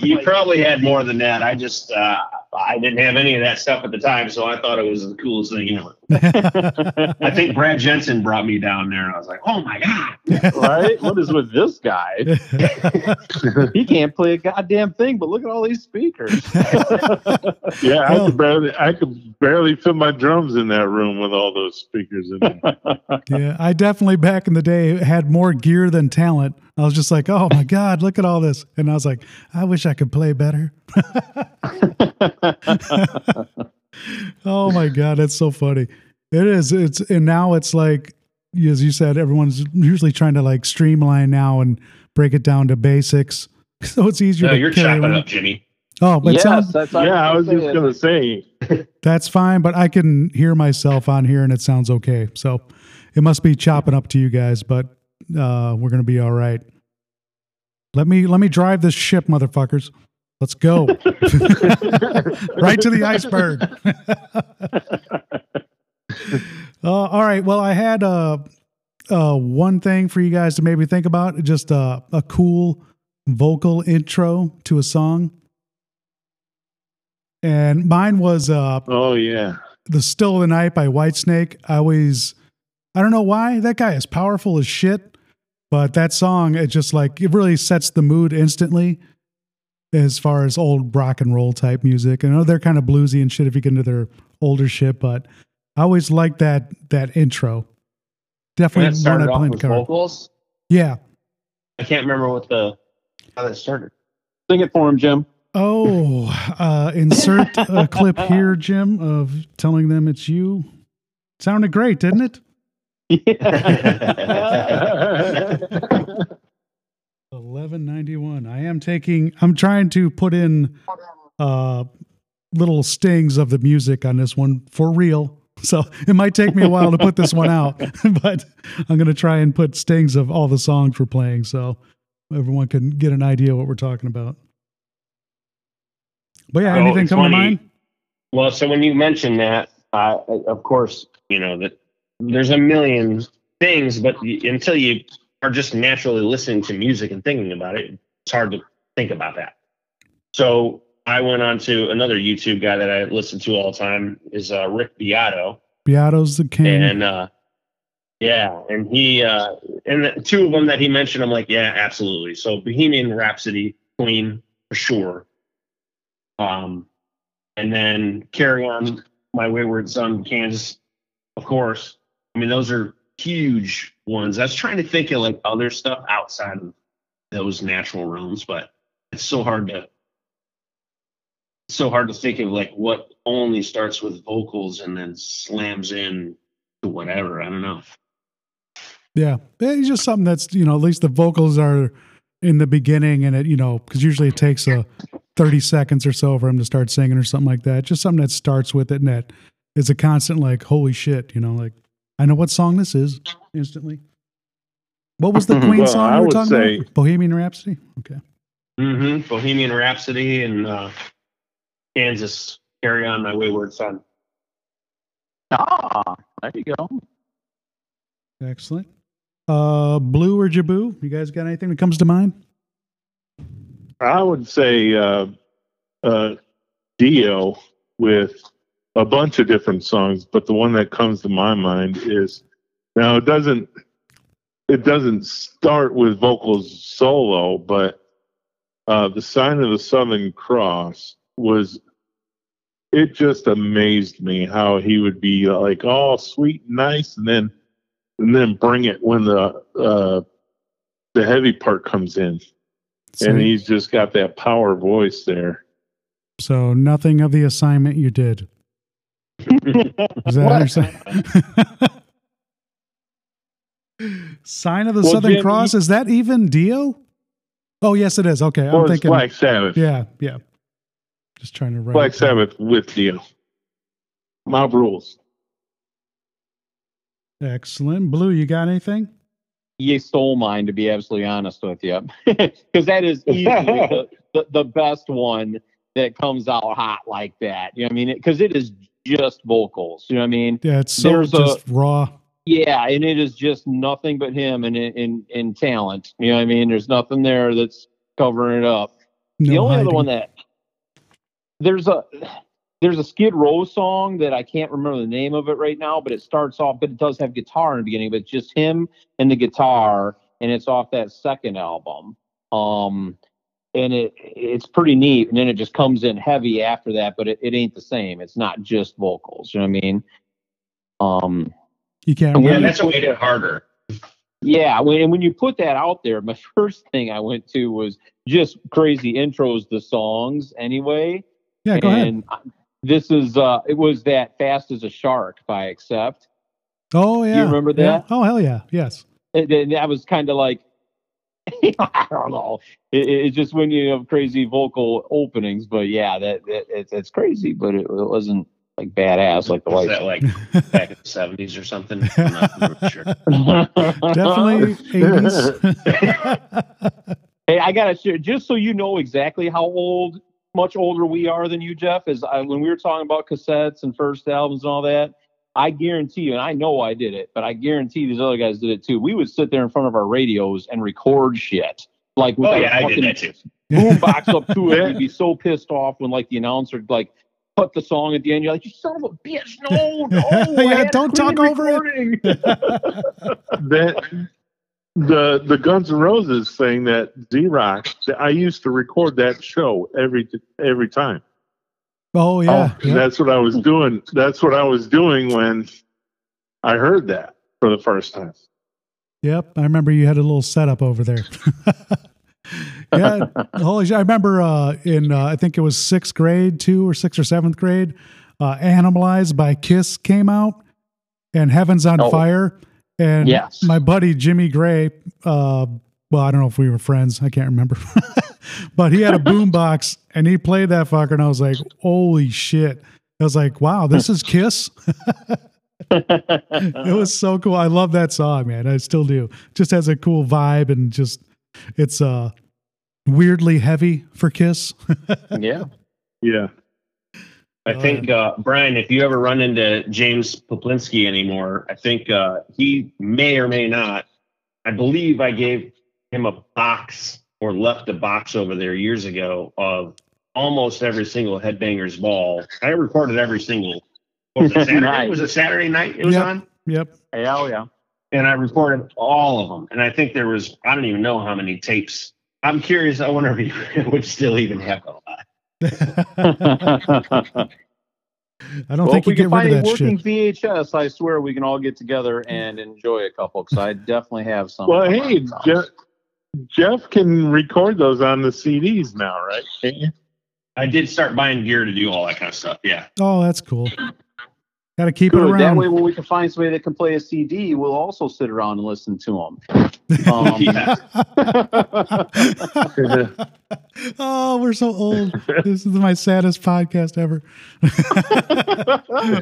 you like, probably had more than that. I just uh, I didn't have any of that stuff at the time, so I thought it was the coolest thing ever. I think Brad Jensen brought me down there, and I was like, "Oh my God, right? What is with this guy? He can't play a goddamn thing, but look at all these speakers." Yeah, I could barely I could barely fit my drums in that room with all those speakers in there. Yeah, I definitely back in the day had more gear than talent. I was just like, oh my God, look at all this. And I was like, I wish I could play better. Oh my God, that's so funny. It is. It's and now it's like, as you said, everyone's usually trying to like streamline now and break it down to basics. So it's easier. No, to you're chopping up, Jimmy. Oh, but yes, sounds, that's yeah, I was just going to say. That's fine, but I can hear myself on here, and it sounds okay. So it must be chopping up to you guys, but uh, we're going to be all right. Let me let me drive this ship, motherfuckers. Let's go. Right to the iceberg. uh, all right, well, I had uh, uh, one thing for you guys to maybe think about, just uh, a cool vocal intro to a song. And mine was uh oh yeah the Still of the Night by Whitesnake. I always I don't know why that guy is powerful as shit, but that song, it just like it really sets the mood instantly as far as old rock and roll type music. I know they're kind of bluesy and shit if you get into their older shit, but I always liked that that intro. Definitely started off with vocals. Yeah, I can't remember what the how that started. Sing it for him, Jim. Oh, uh, insert a clip here, Jim, of telling them it's you. Sounded great, didn't it? Yeah. eleven ninety-one. I am taking, I'm trying to put in uh, little stings of the music on this one for real. So it might take me a while to put this one out, but I'm going to try and put stings of all the songs we're playing so everyone can get an idea what we're talking about. But yeah, anything oh, come funny. to mind? Well, so when you mentioned that, uh, of course, you know, that there's a million things, but until you are just naturally listening to music and thinking about it, it's hard to think about that. So I went on to another YouTube guy that I listen to all the time is uh, Rick Beato. Beato's the king. And uh, yeah, and he, uh, and the two of them that he mentioned, I'm like, yeah, absolutely. So Bohemian Rhapsody, Queen, for sure. Um, and then Carry On My Wayward Son, Kansas, of course. I mean, those are huge ones. I was trying to think of like other stuff outside of those natural realms, but it's so hard to it's so hard to think of like what only starts with vocals and then slams in to whatever. I don't know. Yeah, it's just something that's, you know, at least the vocals are in the beginning, and it, you know, because usually it takes a thirty seconds or so for him to start singing or something like that. Just something that starts with it and that is a constant like, holy shit, you know, like I know what song this is instantly. What was the Queen well, song I we were talking say, about? Bohemian Rhapsody? Okay. Mm-hmm. Bohemian Rhapsody and uh, Kansas, Carry On My Wayward Son. Ah, there you go. Excellent. Uh, Blue or Jabou, you guys got anything that comes to mind? I would say uh, uh, Dio with a bunch of different songs, but the one that comes to my mind is, now it doesn't it doesn't start with vocals solo, but uh, the Sign of the Southern Cross was, it just amazed me how he would be like all sweet and nice, and then and then bring it when the uh, the heavy part comes in. So, and he's just got that power voice there. So nothing of the assignment you did. Is that Sign of the well, Southern Jimmy, Cross? Is that even Dio? Oh, yes, it is. Okay, I'm thinking Black Sabbath. Yeah, yeah. Just trying to write Black Sabbath with Dio. Mob rules. Excellent. Blue, you got anything? You stole mine, to be absolutely honest with you, because that is easily the, the, the best one that comes out hot like that. You know what I mean? Because it is just vocals. You know what I mean? Yeah, it's so There's just a, raw. Yeah, and it is just nothing but him and in in talent. You know what I mean? There's nothing there that's covering it up. No the only hiding. other one that there's a. There's a Skid Row song that I can't remember the name of it right now, but it starts off, but it does have guitar in the beginning, but it's just him and the guitar, and it's off that second album. Um, and it it's pretty neat, and then it just comes in heavy after that, but it, it ain't the same. It's not just vocals, you know what I mean? Um, you can't. Yeah, that's what made it harder. Yeah, when, and when you put that out there, my first thing I went to was just crazy intros to songs anyway. Yeah, go and ahead. I, This is, uh, it was that Fast as a Shark by Accept. Oh, yeah. You remember that? Yeah. Oh, hell yeah. Yes. And, and that was kind of like, I don't know. It, it's just when you have crazy vocal openings, but yeah, that, that it's, it's crazy, but it, it wasn't like badass like the was that like back in the seventies or something? I'm not really sure. Definitely eighties. Hey, I got to share, just so you know exactly how old. Much older we are than you, Jeff, is I, when we were talking about cassettes and first albums and all that, I guarantee you, and I know I did it, but I guarantee these other guys did it too. We would sit there in front of our radios and record shit. Like, with oh, yeah, I did that too. Boombox up to it. We'd be so pissed off when, like, the announcer, like, put the song at the end. You're like, you son of a bitch. No, no. yeah, don't talk over recording. it. that, The the Guns N' Roses thing, that Z-Rock, I used to record that show every every time. Oh yeah, oh, yeah. That's what I was doing. That's what I was doing when I heard that for the first time. Yep, I remember you had a little setup over there. Yeah, holy shit! I remember uh, in uh, I think it was sixth grade, two or sixth or seventh grade, uh, "Animalized" by Kiss came out, and "Heaven's on oh. Fire." And yes. my buddy Jimmy Gray, uh, well, I don't know if we were friends, I can't remember, but he had a boombox and he played that fucker, and I was like, "Holy shit!" I was like, "Wow, this is Kiss." It was so cool. I love that song, man. I still do. Just has a cool vibe and just it's uh weirdly heavy for Kiss. Yeah. Yeah. I think, uh, Brian, if you ever run into James Poplinski anymore, I think uh, he may or may not. I believe I gave him a box or left a box over there years ago of almost every single Headbangers Ball. I recorded every single. What was it, Saturday? Nice. It was a Saturday night it was yep. on? Yep. Oh, yeah. And I recorded all of them. And I think there was, I don't even know how many tapes. I'm curious. I wonder if you would still even have a lot. I don't well, think you get rid of that working shit. V H S, I swear we can all get together and enjoy a couple, because I definitely have some. Well, hey, Jeff, Jeff can record those on the C Ds now, right? Can't you? I did start buying gear to do all that kind of stuff, yeah. Oh, that's cool. Got to keep Good. it around. That way, when we can find somebody that can play a C D, we'll also sit around and listen to them. Um, oh, we're so old. This is my saddest podcast ever.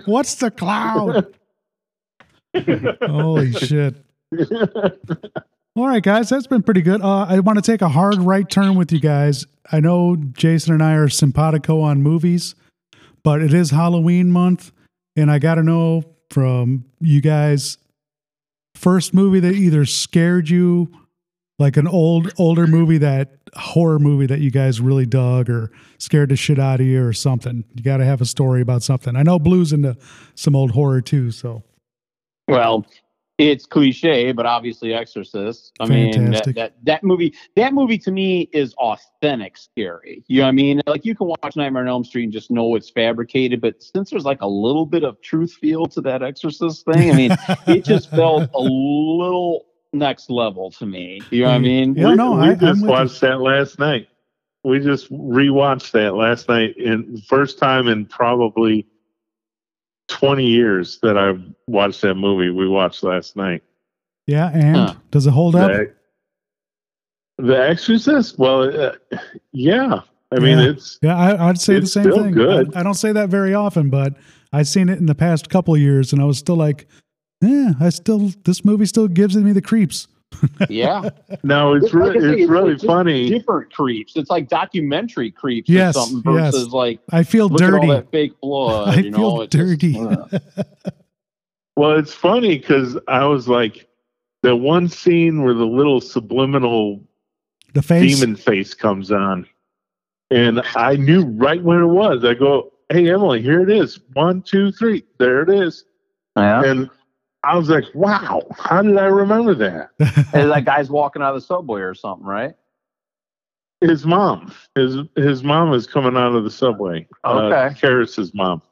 What's the cloud? Holy shit. All right, guys, that's been pretty good. Uh, I want to take a hard right turn with you guys. I know Jason and I are simpatico on movies, but it is Halloween month, and I got to know from you guys, first movie that either scared you, like an old older movie, that horror movie that you guys really dug or scared the shit out of you or something. You got to have a story about something. I know Blue's into some old horror too, so. Well, it's cliche, but obviously Exorcist. I Fantastic. mean, that, that, that movie, that movie to me is authentic scary. You know what I mean? Like, you can watch Nightmare on Elm Street and just know it's fabricated, but since there's like a little bit of truth feel to that Exorcist thing, I mean, it just felt a little next level to me. You know what I mean? Yeah, we, no, we I, just watched you. that last night. We just rewatched that last night, and first time in probably twenty years that I've watched that movie we watched last night. Yeah, and huh. does it hold up? The, the Exorcist? Well, uh, yeah. I mean, yeah. it's yeah. I, I'd say the same still thing. Good. I, I don't say that very often, but I've seen it in the past couple of years, and I was still like, yeah, I still this movie still gives me the creeps. Yeah. No, it's, it's really, like it's really it's funny. Different creeps. It's like documentary creeps yes, or something versus yes. like I feel look dirty. At all that fake blood. I you feel know, dirty. Just, uh. Well, it's funny because I was like, the one scene where the little subliminal the face? demon face comes on, and I knew right when it was. I go, "Hey, Emily, here it is. One, two, three. There it is." Yeah. And I was like, wow, how did I remember that? And that guy's walking out of the subway or something, right? His mom. His his mom is coming out of the subway. Okay. Uh, Karis's mom.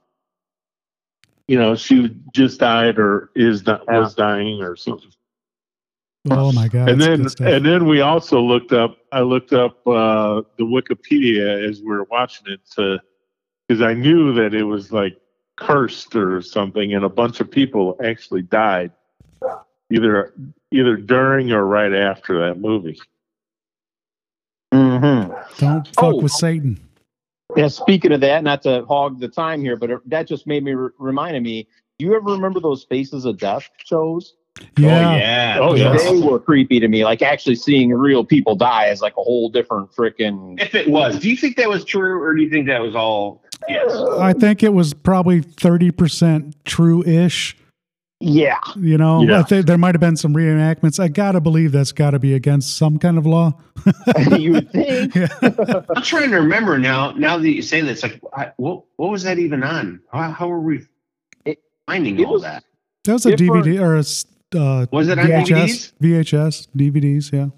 You know, she just died or is not, yeah. was dying or something. Oh, my God. And then and then we also looked up, I looked up uh, the Wikipedia as we were watching it, because I knew that it was like cursed or something, and a bunch of people actually died either either during or right after that movie. Mm-hmm. Don't fuck oh. with Satan. Yeah, speaking of that, not to hog the time here, but it, that just made me re- reminded me. Do you ever remember those Faces of Death shows? Yeah, oh, yeah. Oh, yes. They were creepy to me. Like, actually seeing real people die is like a whole different freaking. If it was, do you think that was true, or do you think that was all? Yes. I think it was probably thirty percent true-ish. Yeah. You know, yeah. I think there might have been some reenactments. I got to believe that's got to be against some kind of law. You would think. Yeah. I'm trying to remember now. Now that you say this, like, I, what, what was that even on? How, how were we it, finding it all was, that? That was a D V D or a uh, was it on V H S? V H S, D V Ds, yeah.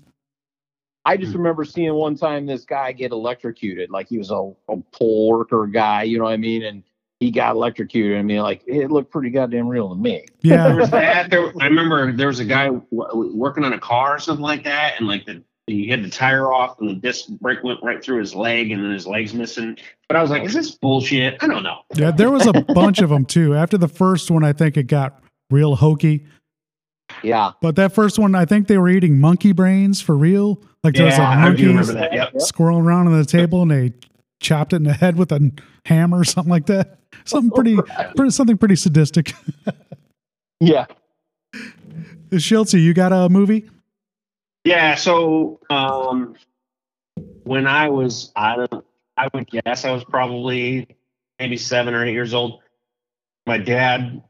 I just remember seeing one time this guy get electrocuted. Like, he was a, a poll worker guy, you know what I mean? And he got electrocuted. I mean, like, it looked pretty goddamn real to me. Yeah. There was that. There, I remember there was a guy w- working on a car or something like that. And like the, he had the tire off and the disc brake went right through his leg and then his leg's missing. But I was like, is this bullshit? I don't know. Yeah, there was a bunch of them too. After the first one, I think it got real hokey. Yeah. But that first one, I think they were eating monkey brains for real. Like there yeah, was like monkeys that. Yep. squirreling around on the table and they chopped it in the head with a hammer or something like that. Something pretty, pretty something pretty sadistic. Yeah. Schiltzy, you got a movie? Yeah. So um, when I was, I don't, I would guess I was probably maybe seven or eight years old. My dad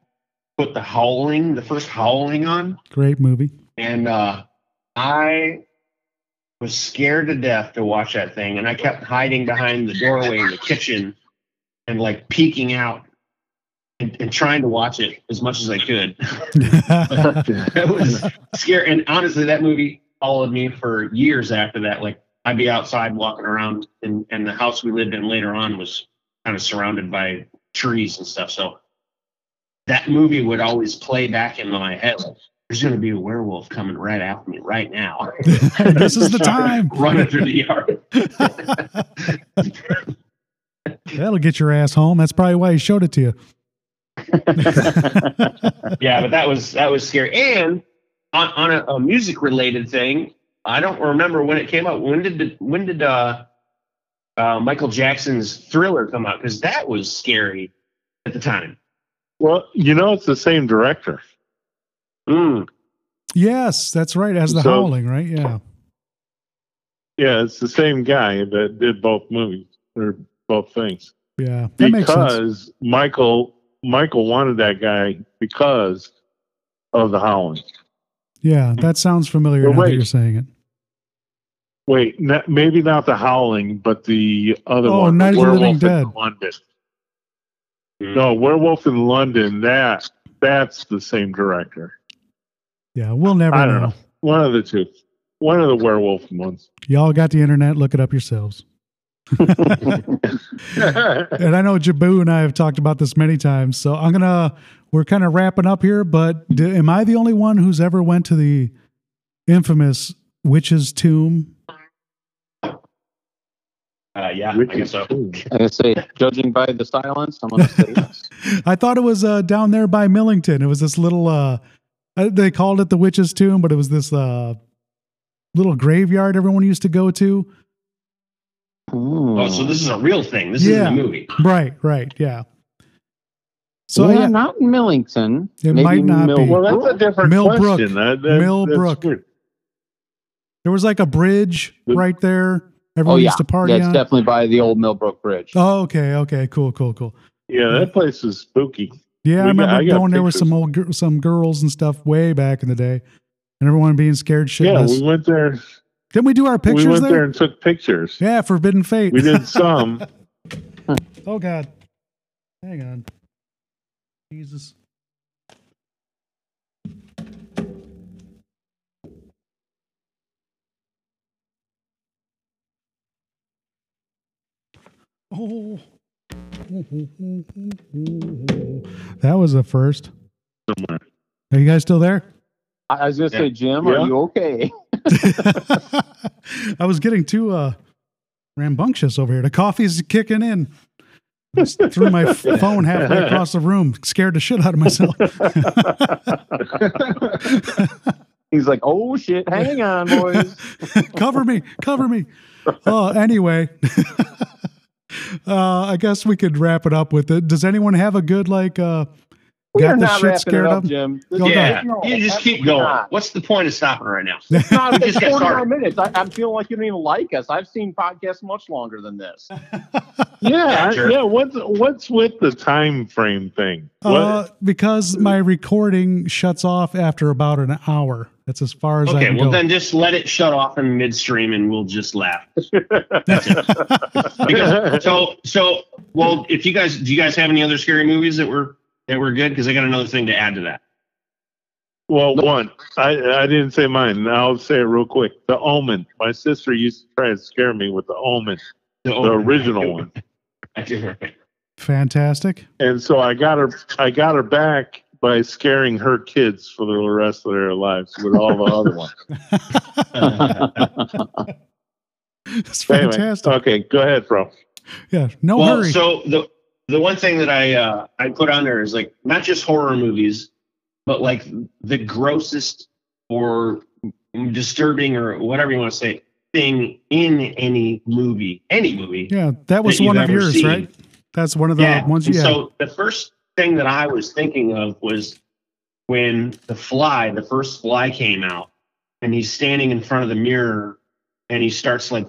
put The Howling, the first Howling on. Great movie. And uh, I was scared to death to watch that thing. And I kept hiding behind the doorway in the kitchen and like peeking out and, and trying to watch it as much as I could. It was scary. And honestly, that movie followed me for years after that. Like I'd be outside walking around and, and the house we lived in later on was kind of surrounded by trees and stuff. So that movie would always play back in my head. Like, there's going to be a werewolf coming right after me right now. This is the time. Running through the yard. That'll get your ass home. That's probably why he showed it to you. Yeah, but that was that was scary. And on, on a, a music related thing, I don't remember when it came out. When did the, when did uh, uh, Michael Jackson's Thriller come out? Because that was scary at the time. Well, you know, it's the same director. Mm. Yes, that's right. As the so, Howling, right? Yeah. Yeah, it's the same guy that did both movies or both things. Yeah, that because makes Michael Michael wanted that guy because of The Howling. Yeah, that sounds familiar. Well, now wait, that you're saying it. Wait, not, maybe not The Howling, but the other oh, one. Oh, Night of the Living Dead. London. No, Werewolf in London, that that's the same director. Yeah, we'll never I know. don't know. One of the two. One of the werewolf ones. Y'all got the internet, look it up yourselves. And I know Jabou and I have talked about this many times, so I'm going to, we're kind of wrapping up here, but do, am I the only one who's ever went to the infamous Witch's Tomb? Uh, yeah, I guess so. I'm going to say, judging by the silence, I'm going to say yes. I thought it was uh, down there by Millington. It was this little, uh, they called it the Witch's Tomb, but it was this uh, little graveyard everyone used to go to. Ooh. Oh, so this is a real thing. This yeah. isn't a movie. Right, right, yeah. So well, yeah, not Millington. It Maybe might not Mill- be. Well, that's a different Millbrook. question. That, that, Millbrook. There was like a bridge right there. Everyone oh, yeah. used to party That's on. Definitely by the old Millbrook Bridge. Oh, okay, okay, cool, cool, cool. Yeah, that place is spooky. Yeah, we I remember got, I going there with some old some girls and stuff way back in the day, and everyone being scared shitless. Yeah, we went there. Didn't we do our pictures there? We went there? there and took pictures. Yeah, Forbidden Fate. We did some. Oh, God. Hang on. Jesus. Oh, that was the first. Somewhere. Are you guys still there? I was going to yeah. say, Jim, yeah. are you okay? I was getting too uh, rambunctious over here. The coffee's kicking in. I just threw my phone halfway across the room, scared the shit out of myself. He's like, oh, shit, hang on, boys. Cover me, cover me. Oh, anyway. Uh, I guess we could wrap it up with it. Does anyone have a good, like, uh, got the shit scared up, Jim? This, yeah, no, you just keep going. Not. What's the point of stopping right now? It's not just forty-nine minutes. I, I'm feeling like you don't even like us. I've seen podcasts much longer than this. yeah, sure. yeah. What's what's with the time frame thing? Uh, because my recording shuts off after about an hour. That's as far as okay, I can well go. Then just let it shut off in midstream and we'll just laugh. That's it. Because, so, so, well, if you guys, do you guys have any other scary movies that were, that were good? Because I got another thing to add to that. Well, one, I, I didn't say mine. I'll say it real quick. The Omen. My sister used to try to scare me with The Omen, the, the original one. I do remember. Fantastic. And so I got her, I got her back by scaring her kids for the rest of their lives with all the other ones. It's fantastic. Anyway, okay, go ahead, bro. Yeah, no well, hurry. So the the one thing that I uh, I put on there is like not just horror movies, but like the grossest or disturbing or whatever you want to say thing in any movie, any movie. Yeah, that was that one of yours, seen. Right? That's one of the yeah. ones you had. So the first thing that I was thinking of was when the Fly, the first Fly came out, and he's standing in front of the mirror and he starts like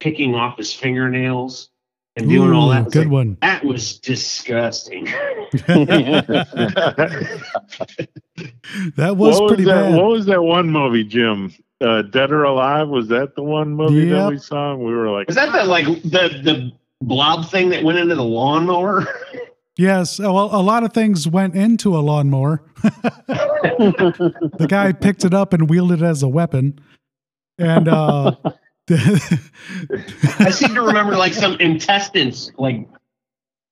picking off his fingernails and doing Ooh, all that. Good like, one. That was disgusting. That was what pretty was that, bad. What was that one movie, Jim? Uh, Dead or Alive? Was that the one movie yep. that we saw? We were like, was that the like the the blob thing that went into the lawnmower? Yes. Well, a lot of things went into a lawnmower. The guy picked it up and wielded it as a weapon. And uh, I seem to remember like some intestines like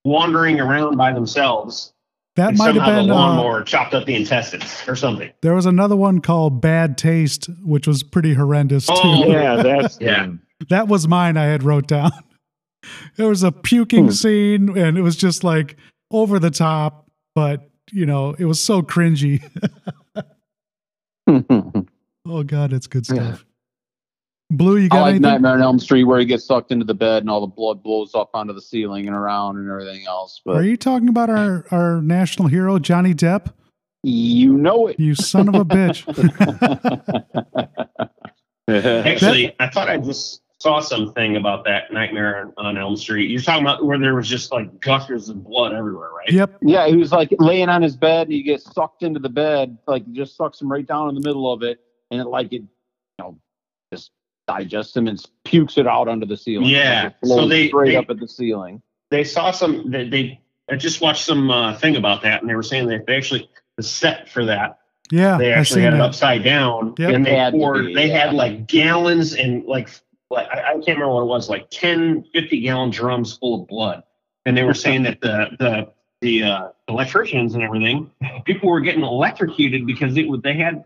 wandering around by themselves. That might have been the lawnmower uh, chopped up the intestines or something. There was another one called Bad Taste, which was pretty horrendous oh, too. Yeah, that's yeah. That was mine. I had wrote down. There was a puking hmm. scene, and it was just like over the top, but you know, it was so cringy. Oh God, it's good stuff. Yeah. Blue, you got I like anything? Nightmare on Elm Street, where he gets sucked into the bed and all the blood blows up onto the ceiling and around and everything else. But are you talking about our our national hero Johnny Depp? You know it, you son of a bitch. Actually, that, I thought I just saw something about that Nightmare on Elm Street. You're talking about where there was just like gushers of blood everywhere, right? Yep. Yeah, he was like laying on his bed and he gets sucked into the bed, like just sucks him right down in the middle of it, and it like it, you know, just digests him and pukes it out under the ceiling. Yeah, so they straight they, up at the ceiling. They saw some. They, they I just watched some uh, thing about that, and they were saying that they actually the set for that. Yeah, they actually had it upside down, yep. and they had poured, be, they yeah. had like gallons and like. Like I can't remember what it was, like ten, fifty-gallon drums full of blood. And they were saying that the the the uh, electricians and everything, people were getting electrocuted because it would, they had,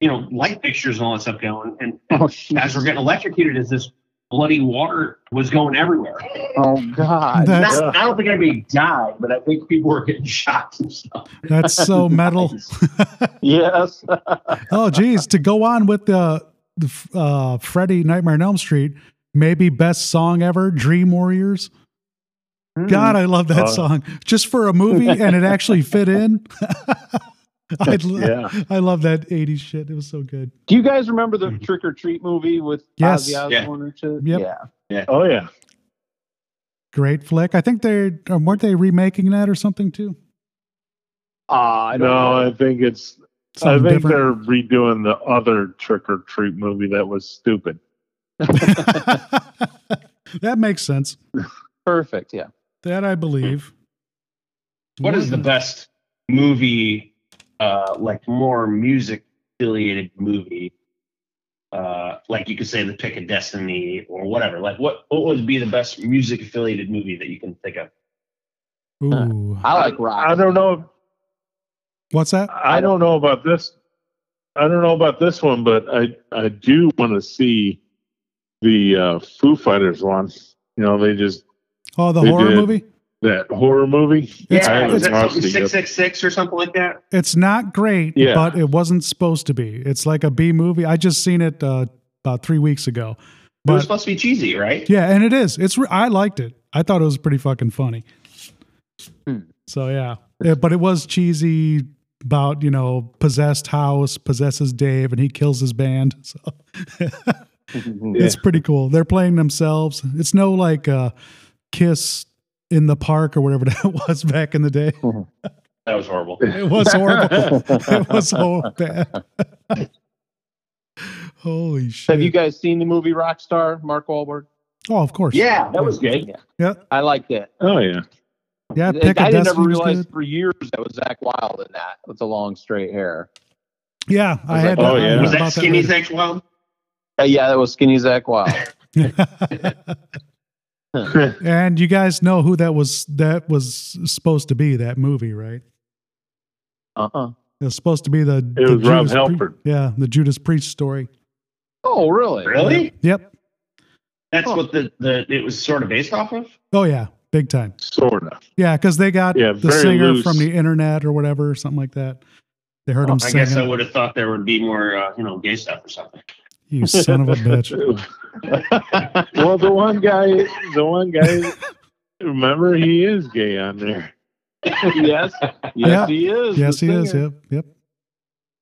you know, light fixtures and all that stuff going. And oh, guys were getting electrocuted as this bloody water was going everywhere. Oh, God. Not, I don't think anybody died, but I think people were getting shot and stuff. That's so metal. Yes. Oh, geez. To go on with the... Uh, Freddy Nightmare on Elm Street, maybe best song ever, Dream Warriors. Mm. God, I love that uh, song. Just for a movie, and it actually fit in. I'd lo- yeah. I love that eighties shit. It was so good. Do you guys remember the Trick or Treat movie with yes. Ozzy Osbourne yeah. and shit? Yep. Yeah. yeah. Oh, yeah. Great flick. I think they um, weren't they remaking that or something too? Uh, I don't no, know. I think it's Something I think different. They're redoing the other Trick or Treat movie that was stupid. That makes sense. Perfect, yeah. That I believe. What is the best movie, uh, like more music-affiliated movie? Uh, like you could say The Pick of Destiny or whatever. Like what, what would be the best music-affiliated movie that you can think of? Ooh. Uh, I like rock. I don't know if What's that? I don't know about this. I don't know about this one, but I, I do want to see the uh, Foo Fighters one. You know, they just oh the horror movie that horror movie. Yeah, it's six six six or something like that. It's not great, yeah. but it wasn't supposed to be. It's like a B movie. I just seen it uh, about three weeks ago. But it was supposed to be cheesy, right? Yeah, and it is. It's re- I liked it. I thought it was pretty fucking funny. Hmm. So yeah. yeah, but it was cheesy. About, you know, possessed house possesses Dave and he kills his band. So yeah. It's pretty cool. They're playing themselves. It's no like uh, Kiss in the Park or whatever that was back in the day. That was horrible. It was horrible. It was so bad. Holy shit. Have you guys seen the movie Rockstar, Mark Wahlberg? Oh, of course. Yeah, that was good. Yeah. yeah. I liked it. Oh, yeah. Yeah, Pick I never realized for years that was Zach Wilde in that with the long straight hair. Yeah, I, I had. Like, oh I yeah, was that skinny that Zach Wilde? Uh, yeah, that was skinny Zach Wilde. And you guys know who that was? That was supposed to be that movie, right? Uh huh. It was supposed to be the. It the was Judas Rob Helford. Pre- yeah, the Judas Priest story. Oh really? Really? Uh, yep. That's oh. what the, the it was sort of based off of? Oh, yeah. Big time. Sort of. Yeah, because they got yeah, the singer loose. from the internet or whatever, something like that. They heard oh, him I singing. I guess I would have thought there would be more uh, you know, gay stuff or something. You son of a bitch. Well, the one guy, the one guy, remember, he is gay on there. Yes. Yes, yeah. he is. Yes, he singer. is. Yep. Yep.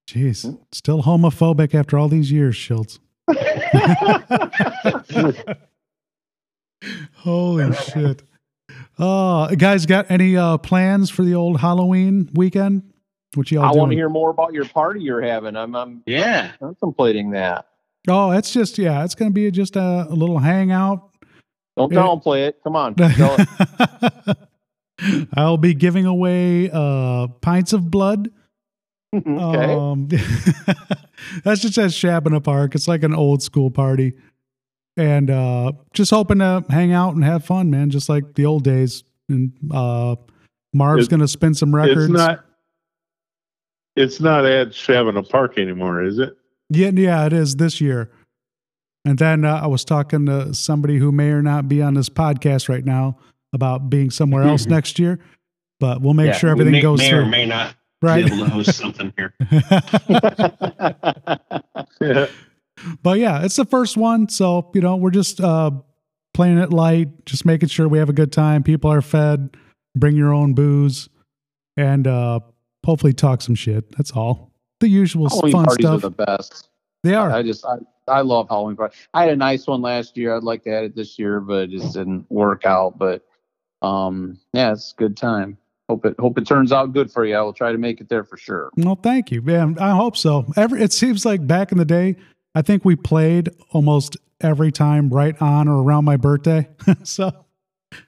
Jeez. Still homophobic after all these years, Schiltz. Holy shit. Uh, guys, got any uh, plans for the old Halloween weekend? What y'all I doing? want to hear more about your party you're having. I'm, I'm yeah. contemplating that. Oh, it's just, yeah, it's going to be just a, a little hangout. Don't downplay it. Come on. it. I'll be giving away uh, pints of blood. Okay. Um, that's just at Shabana Park. It's like an old school party. And uh, just hoping to hang out and have fun, man, just like the old days. And uh, Marv's going to spin some records. It's not, it's not at Shabana Park anymore, is it? Yeah, yeah, it is this year. And then uh, I was talking to somebody who may or not be on this podcast right now about being somewhere else next year, but we'll make yeah, sure everything may, goes may through. Or may not right? be able to host something here. yeah. But yeah, it's the first one, so you know we're just uh, playing it light, just making sure we have a good time. People are fed. Bring your own booze, and uh, hopefully talk some shit. That's all. The usual Halloween fun parties stuff. Are the best. They are. I just, I, I love Halloween parties. I had a nice one last year. I'd like to add it this year, but it just didn't work out. But um, yeah, it's a good time. Hope it, hope it turns out good for you. I will try to make it there for sure. Well, thank you, man. I hope so. Every, it seems like back in the day, I think we played almost every time right on or around my birthday. so.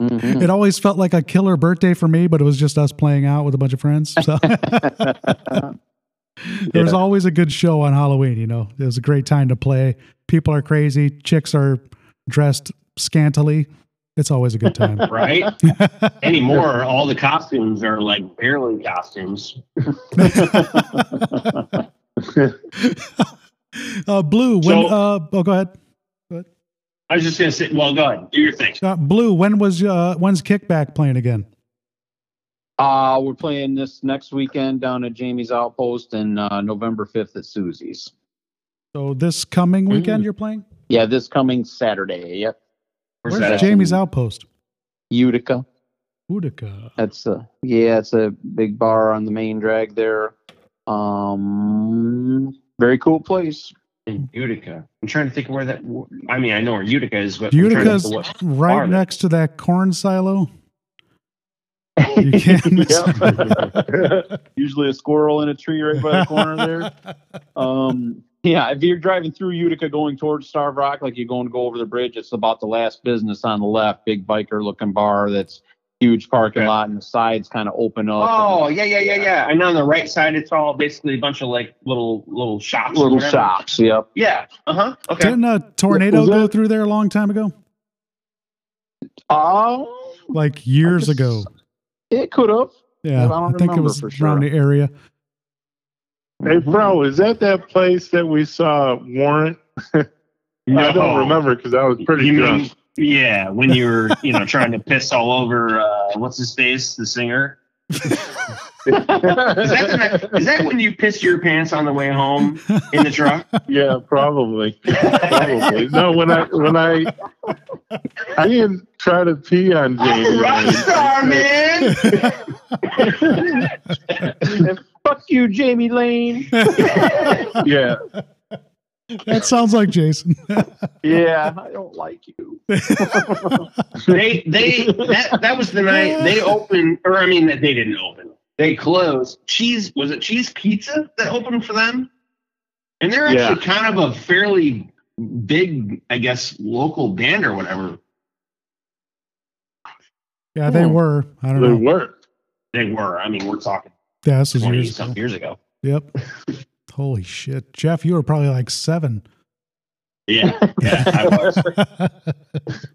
Mm-hmm. It always felt like a killer birthday for me, but it was just us playing out with a bunch of friends. So there was yeah. always a good show on Halloween, you know. It was a great time to play. People are crazy. Chicks are dressed scantily. It's always a good time. Right? Anymore, all the costumes are like barely costumes. uh, Blue, when, so, uh, oh, go ahead. Go ahead. I was just going to say, well, go ahead. Do your thing. Uh, Blue, when was, uh, when's Kickback playing again? Uh, we're playing this next weekend down at Jamie's Outpost and uh, November fifth at Susie's. So this coming weekend mm. you're playing? Yeah, this coming Saturday. Yep. Where's, Where's Jamie's Outpost? Utica. Utica. That's a, yeah, it's a big bar on the main drag there. Um, very cool place. In Utica. I'm trying to think of where that, I mean, I know where Utica is, but Utica's right next to that corn silo. You can't Usually a squirrel in a tree right by the corner there. Um, yeah, if you're driving through Utica going towards Starved Rock, like you're going to go over the bridge, it's about the last business on the left, big biker-looking bar that's huge parking okay. lot, and the sides kind of open up. Oh, and, yeah, yeah, yeah, yeah. And on the right side, it's all basically a bunch of, like, little little shops. Little shops, yep. Yeah, uh-huh, okay. Didn't a tornado go through there a long time ago? Oh. Uh, like, years guess, ago. It could have. Yeah, I, don't I think it was sure. around the area. Hey, bro, is that that place that we saw Warrant? No. I don't remember because I was pretty you drunk. Mean, yeah, when you were, you know, trying to piss all over, uh, what's his face, the singer? is, that the, is that when you pissed your pants on the way home in the truck? Yeah, probably. probably. No, when I, when I, I didn't try to pee on James. I'm a rock star, man! Fuck you, Jamie Lane. yeah. That sounds like Jason. yeah, I don't like you. they they that that was the night yeah. they opened, or I mean that they didn't open. They closed. Cheese was it Cheese Pizza that opened for them? And they're actually yeah. kind of a fairly big, I guess, local band or whatever. Yeah, they were. I don't they know. They were. They were. I mean, we're talking yeah, this was years ago. years ago. Yep. Holy shit. Jeff, you were probably like seven. Yeah. Yeah, I was.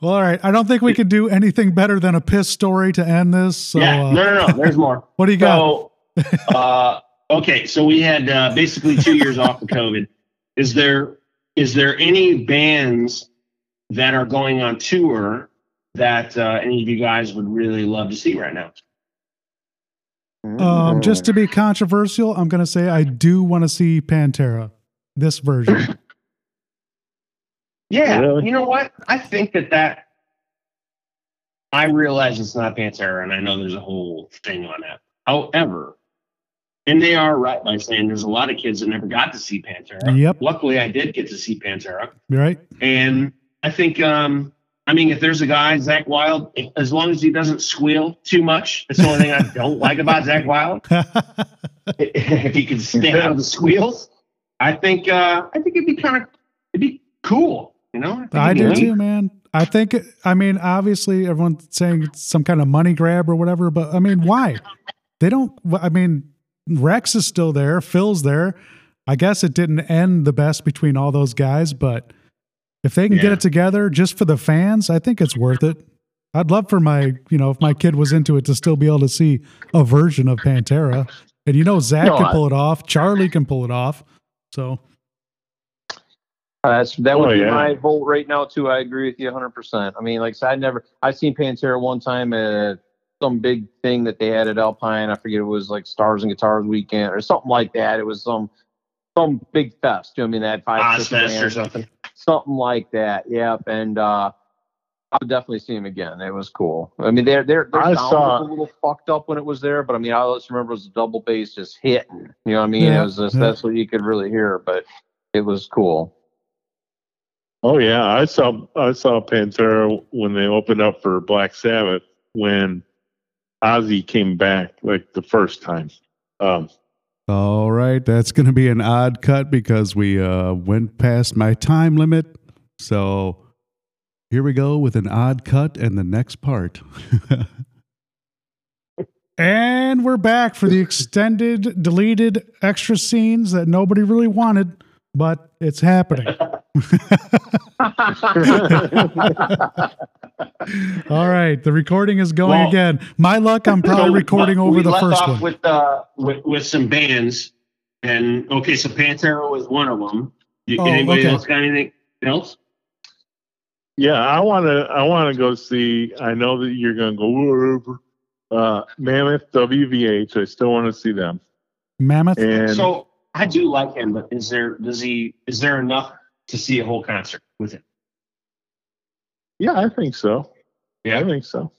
Well, all right. I don't think we could do anything better than a piss story to end this. So, yeah. Uh, no, no, no. There's more. What do you so, got? uh, okay. So we had uh, basically two years off of COVID. Is there is there any bands that are going on tour that uh, any of you guys would really love to see right now? Um, just to be controversial, I'm going to say I do want to see Pantera, this version. Yeah, really? You know what? I think that that, I realize it's not Pantera, and I know there's a whole thing on that. However, and they are right by saying there's a lot of kids that never got to see Pantera. Yep. Luckily, I did get to see Pantera. You're right. And I think, um, I mean, if there's a guy, Zach Wilde, as long as he doesn't squeal too much, that's the only thing I don't like about Zach Wilde. If he can stay out of the squeals, I think uh, I think it'd be kind of it'd be cool, you know. I, I do too, man. I think, I mean, obviously everyone's saying it's some kind of money grab or whatever, but I mean, why? They don't, I mean, Rex is still there. Phil's there. I guess it didn't end the best between all those guys, but if they can yeah. get it together just for the fans, I think it's worth it. I'd love for my, you know, if my kid was into it to still be able to see a version of Pantera. And you know, Zach no, can pull I, it off. Charlie can pull it off. So. Uh, that's, that oh, would be yeah. my vote right now, too. I agree with you one hundred percent. I mean, like I said, I never, I've seen Pantera one time at some big thing that they had at Alpine. I forget, it was like Stars and Guitars Weekend or something like that. It was some some big fest. You know what I mean? They had five, six bands or something. Something like that. Yep. And uh, I'll definitely see him again. It was cool. I mean, they're, they're, they're I saw, was a little fucked up when it was there, but I mean, I always remember it was a double bass just hitting. You know what I mean? Yeah, it was just, yeah. That's what you could really hear, but it was cool. Oh yeah, I saw I saw Pantera when they opened up for Black Sabbath when Ozzy came back like the first time. Um, All right, that's going to be an odd cut because we uh, went past my time limit. So here we go with an odd cut and the next part. And we're back for the extended, deleted, extra scenes that nobody really wanted, but it's happening. All right, the recording is going well, again. My luck, I'm probably so recording over the first off one. With, uh, with with some bands, and okay, so Pantera was one of them. You, oh, anybody okay. else got anything else? Yeah, I wanna I wanna go see. I know that you're gonna go uh, Mammoth W V H. I still want to see them. Mammoth. And so I do like him, but is there does he is there enough to see a whole concert with him? Yeah, I think so. Yeah, I think so.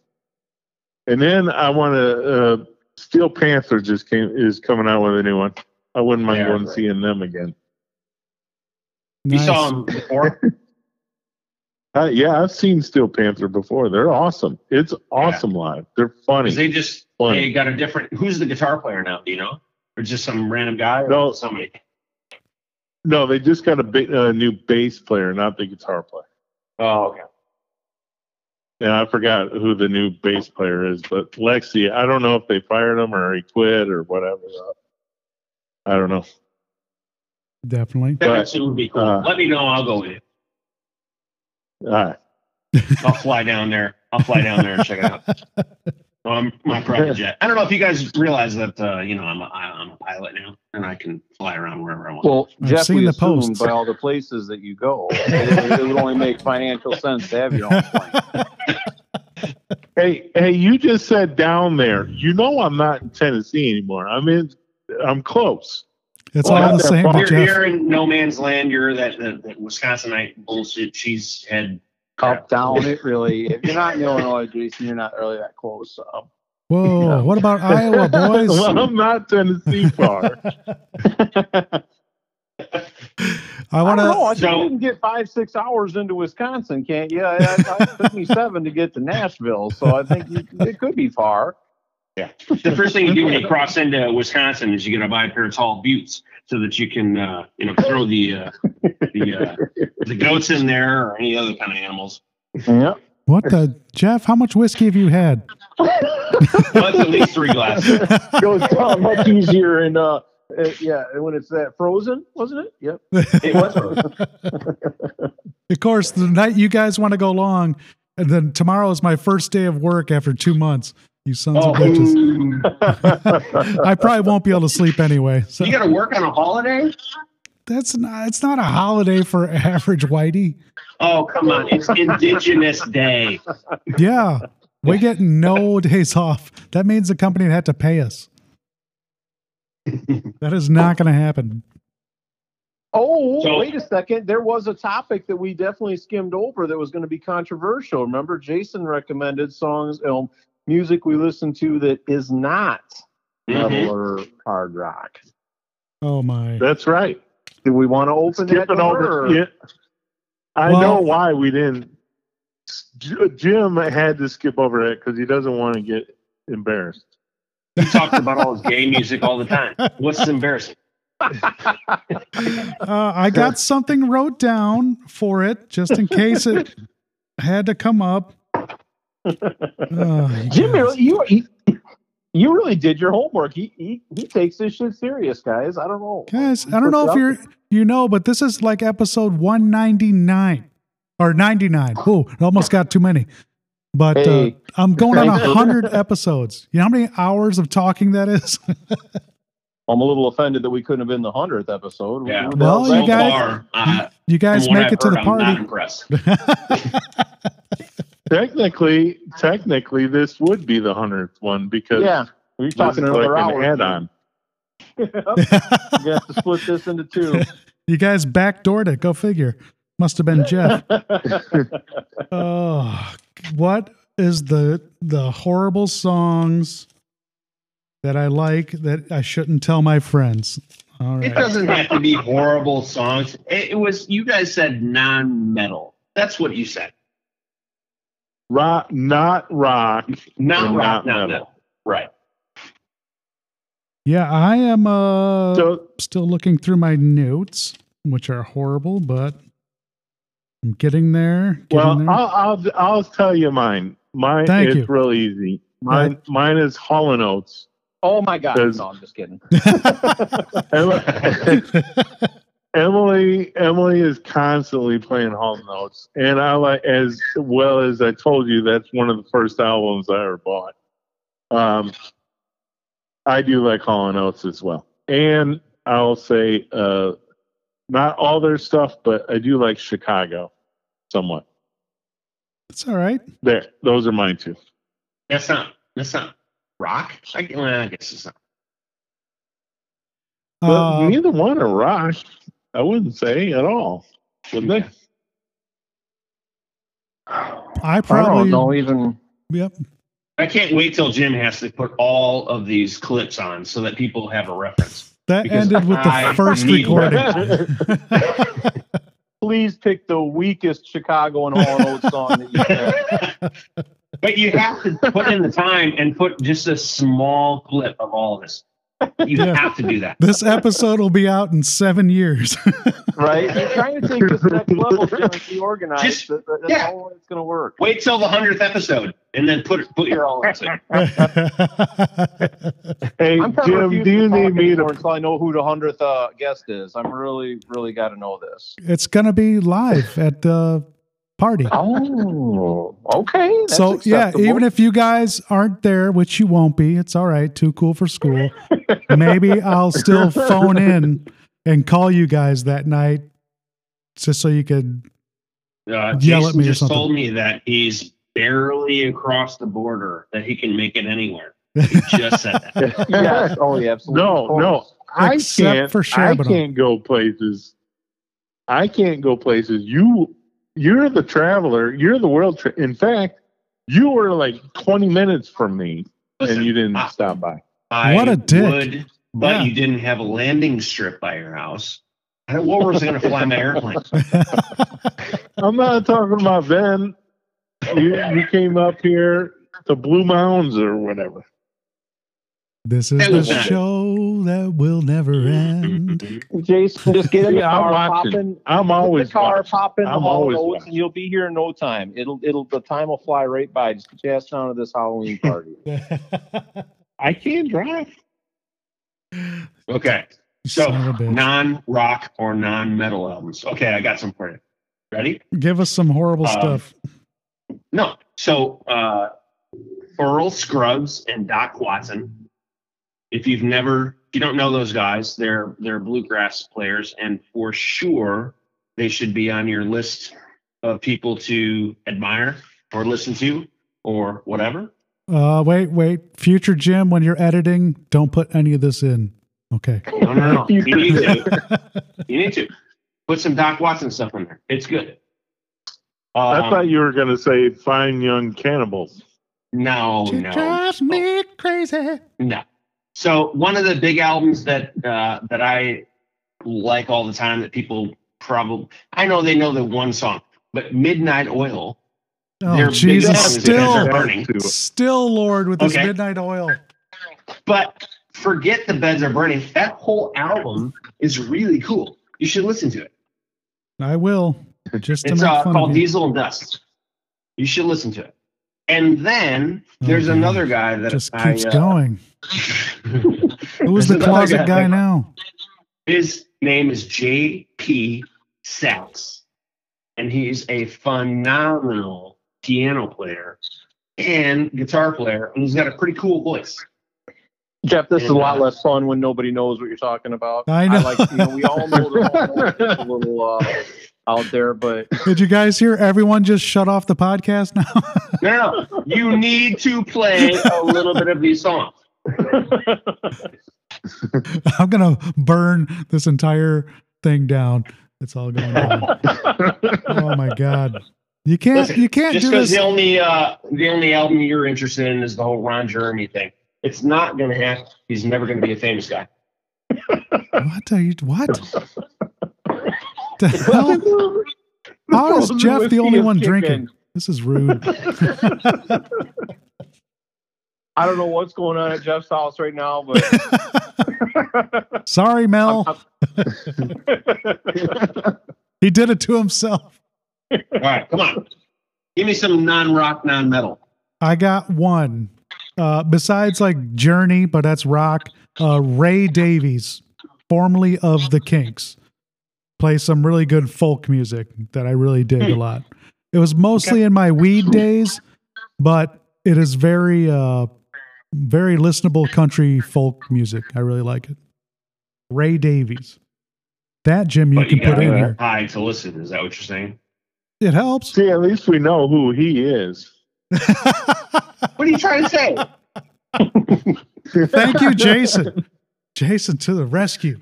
And then I want to, uh, Steel Panther just came, is coming out with a new one. I wouldn't mind yeah, going right. seeing them again. Nice. You saw them before? uh, yeah, I've seen Steel Panther before. They're awesome. It's awesome yeah. live. They're funny. They just, funny. They got a different, who's the guitar player now? Do you know? Or just some random guy? Or no, somebody. No, they just got a, big, a new bass player, not the guitar player. Oh, okay. Yeah, I forgot who the new bass player is, but Lexi, I don't know if they fired him or he quit or whatever. I don't know. Definitely. But, that actually would be cool. Uh, Let me know. I'll go with it. All right. I'll fly down there. I'll fly down there and check it out. Um, my private jet. I don't know if you guys realize that, uh, you know, I'm a, I'm a pilot now and I can fly around wherever I want. Well, Jeff, we assume by all the places that you go, it, it would only make financial sense to have you on the plane. Hey, hey, you just said down there. You know I'm not in Tennessee anymore. I'm in, I'm close. It's well, all the same. You're, you're in no man's land. You're that, that, that Wisconsinite bullshit cheesehead. Up, down, it really. If you're not in Illinois, Jason, you're not really that close. So. Whoa, yeah. What about Iowa, boys? Well, I'm not Tennessee far. I want to. So, you can get five, six hours into Wisconsin, can't you? I, I took me seven to get to Nashville, so I think you, it could be far. Yeah. The first thing you do when you cross into Wisconsin is you got to buy a pair of tall boots so that you can, uh, you know, throw the uh, the uh, the goats in there or any other kind of animals. Yeah. What the Jeff? How much whiskey have you had? Well, that's at least three glasses. It was uh, much easier and uh, it, yeah, when it's that frozen, wasn't it? Yep, it was frozen. Of course, the night you guys want to go long, and then tomorrow is my first day of work after two months. You sons oh. of bitches. I probably won't be able to sleep anyway. So. You got to work on a holiday? that's not, it's not a holiday for average whitey. Oh, come on. It's Indigenous Day. Yeah. We get no days off. That means the company had to pay us. That is not going to happen. Oh, so, wait a second. There was a topic that we definitely skimmed over that was going to be controversial. Remember, Jason recommended songs, um, music we listen to that is not metal mm-hmm. or hard rock. Oh, my. That's right. Do we want to open Skip that over? Yeah. I well, know why we didn't. Jim had to skip over that because he doesn't want to get embarrassed. He talks about all his gay music all the time. What's embarrassing? uh, I got something wrote down for it just in case it had to come up. Oh, Jim, you, you you really did your homework. He he he takes this shit serious, guys. I don't know, guys. I don't know if you're you know, but this is like episode one ninety-nine or ninety-nine. Oh, it almost got too many. But hey, uh, I'm going on a hundred episodes. You know how many hours of talking that is? I'm a little offended that we couldn't have been the hundredth episode. Yeah. We well, you guys, far, uh, you guys make I've it to heard, the party. I'm not impressed. Technically, technically, this would be the hundredth one because yeah, we're talking another like hour. Add-on. You have to split this into two. You guys backdoored it. Go figure. Must have been Jeff. Oh, what is the the horrible songs that I like that I shouldn't tell my friends? All right. It doesn't have to be horrible songs. It, it was you guys said non-metal. That's what you said. Rock, not rock, not rock, not metal. metal. Right. Yeah, I am uh, so, still looking through my notes, which are horrible, but I'm getting there. Getting well, there. I'll, I'll I'll tell you mine. Mine Thank is you. real easy. Mine right. mine is Hall and Oates. Oh my God! No, I'm just kidding. Emily, Emily is constantly playing Hall and Oates, and I like as well as I told you. That's one of the first albums I ever bought. Um, I do like Hall and Oates as well, and I'll say uh, not all their stuff, but I do like Chicago somewhat. That's all right. There, those are mine too. That's not. That's not. Rock? I, well, I guess it's not. Well, uh, neither one are rock. I wouldn't say at all. Wouldn't yeah. they? I probably I don't know even. Yep. I can't wait till Jim has to put all of these clips on so that people have a reference. That ended with the I first recording. Please pick the weakest Chicago and Hall and Oates song that you have. But you have to put in the time and put just a small clip of all of this. You yeah. have to do that. This episode will be out in seven years. Right? I'm trying to take this next level to be organized. Just, that's yeah. all it's going to work. Wait till the hundredth episode and then put it, put your all in. Hey, I'm Jim, do you need me to until I know who the hundredth uh, guest is? I'm really, really got to know this. It's going to be live at the uh, party. Oh, okay. That's so acceptable. Yeah, even if you guys aren't there, which you won't be, it's all right. Too cool for school. Maybe I'll still phone in and call you guys that night, just so you could uh, yell Jason at me. Just or something. Told me that he's barely across the border, that he can make it anywhere. He just said that. Yes. Oh, yeah. Absolutely. No, no. I Except can't. For I can't go places. I can't go places. You. You're the traveler. You're the world. Tra- In fact, you were like twenty minutes from me, Listen, and you didn't I, stop by. I what a dick! Would, but yeah. you didn't have a landing strip by your house. What was going to fly my airplane? I'm not talking about Ben. You, you came up here to Blue Mounds or whatever. This is the show that will never end. Jason, just get in the car popping. I'm always the car popping. I'm always and you'll be here in no time. It'll it'll the time will fly right by. Just get your ass down to this Halloween party. I can't drive. Okay, so non-rock or non-metal albums. Okay, I got some for you. Ready? Give us some horrible uh, stuff. No, so uh, Earl Scruggs and Doc Watson. If you've never, if you don't know those guys, they're they're bluegrass players, and for sure they should be on your list of people to admire or listen to or whatever. Uh, wait, wait, future Jim, when you're editing, don't put any of this in. Okay. No, no, no. You need to. You need to put some Doc Watson stuff in there. It's good. Um, I thought you were gonna say Fine Young Cannibals. No, she no. Drives me crazy. No. So one of the big albums that uh, that I like all the time that people probably, I know they know the one song, but Midnight Oil. Oh, their Jesus, still, burning. still Lord with okay. this Midnight Oil. But forget the Beds Are Burning. That whole album is really cool. You should listen to it. I will. Just to it's make uh, fun called Diesel and Dust. You should listen to it. And then there's oh, another guy that just I, keeps uh, going. Who's the closet guy, guy now? His name is J P Sachs, and he's a phenomenal piano player and guitar player, and he's got a pretty cool voice. Jeff, this and, is a lot uh, less fun when nobody knows what you're talking about. I know. I like, you know, we all know the a little. Uh, out there, but did you guys hear everyone just shut off the podcast now? No, no, you need to play a little bit of these songs. I'm gonna burn this entire thing down. It's all going on. Oh my god, you can't Listen, you can't just do this. The only uh the only album you're interested in is the whole Ron Jeremy thing. It's not gonna happen. He's never gonna be a famous guy. What are you what the hell? How is Jeff the only one drinking? This is rude. I don't know what's going on at Jeff's house right now, but sorry, Mel. He did it to himself. All right, come on. Give me some non-rock, non-metal. I got one. Uh, besides like Journey, but that's rock. Uh, Ray Davies, formerly of the Kinks, play some really good folk music that I really dig hmm. a lot. It was mostly okay. in my weed days, but it is very, uh, very listenable country folk music. I really like it. Ray Davies. That, Jim, you but can you put in here. High to listen. Is that what you're saying? It helps. See, at least we know who he is. What are you trying to say? Thank you, Jason. Jason to the rescue.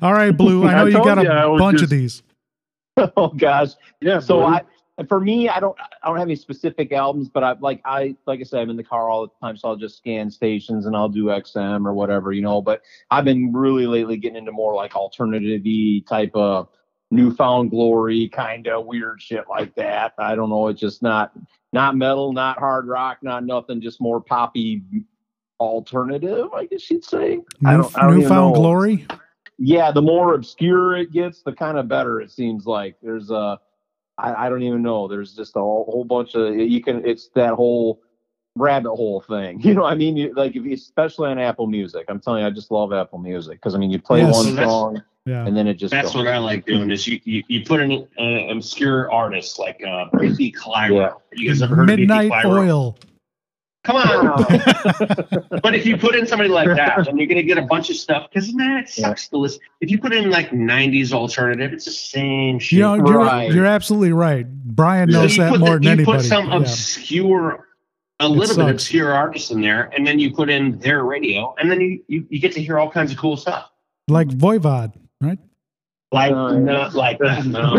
All right, Blue. I know I you got a you, bunch just... of these. Oh gosh, yeah. So I, for me, I don't, I don't have any specific albums, but I like, I like I said, I'm in the car all the time, so I'll just scan stations and I'll do X M or whatever, you know. But I've been really lately getting into more like alternative-y type of Newfound Glory kind of weird shit like that. I don't know. It's just not, not metal, not hard rock, not nothing. Just more poppy. Alternative, I guess you'd say. New, I don't, I don't Newfound Glory. Yeah, the more obscure it gets, the kind of better it seems like. There's a, I, I don't even know. There's just a whole, whole bunch of you can. It's that whole rabbit hole thing. You know, I mean, you, like if you, especially on Apple Music. I'm telling you, I just love Apple Music because I mean, you play yes, one song, yeah. and then it just. That's goes. What I like doing is you you, you put an uh, obscure artist like uh, Beatty Clyro. Yeah. You guys ever heard Midnight of Midnight Oil? Come on. But if you put in somebody like that, then you're going to get a bunch of stuff. Because, man, it sucks yeah. to listen. If you put in, like, nineties alternative, it's the same shit. You know, you're, right. you're absolutely right. Brian knows so that more the, than you anybody. You put some yeah. obscure, a it little sucks. bit obscure artist in there, and then you put in their radio, and then you, you, you get to hear all kinds of cool stuff. Like Voivod, right? Like, uh, not like that. No,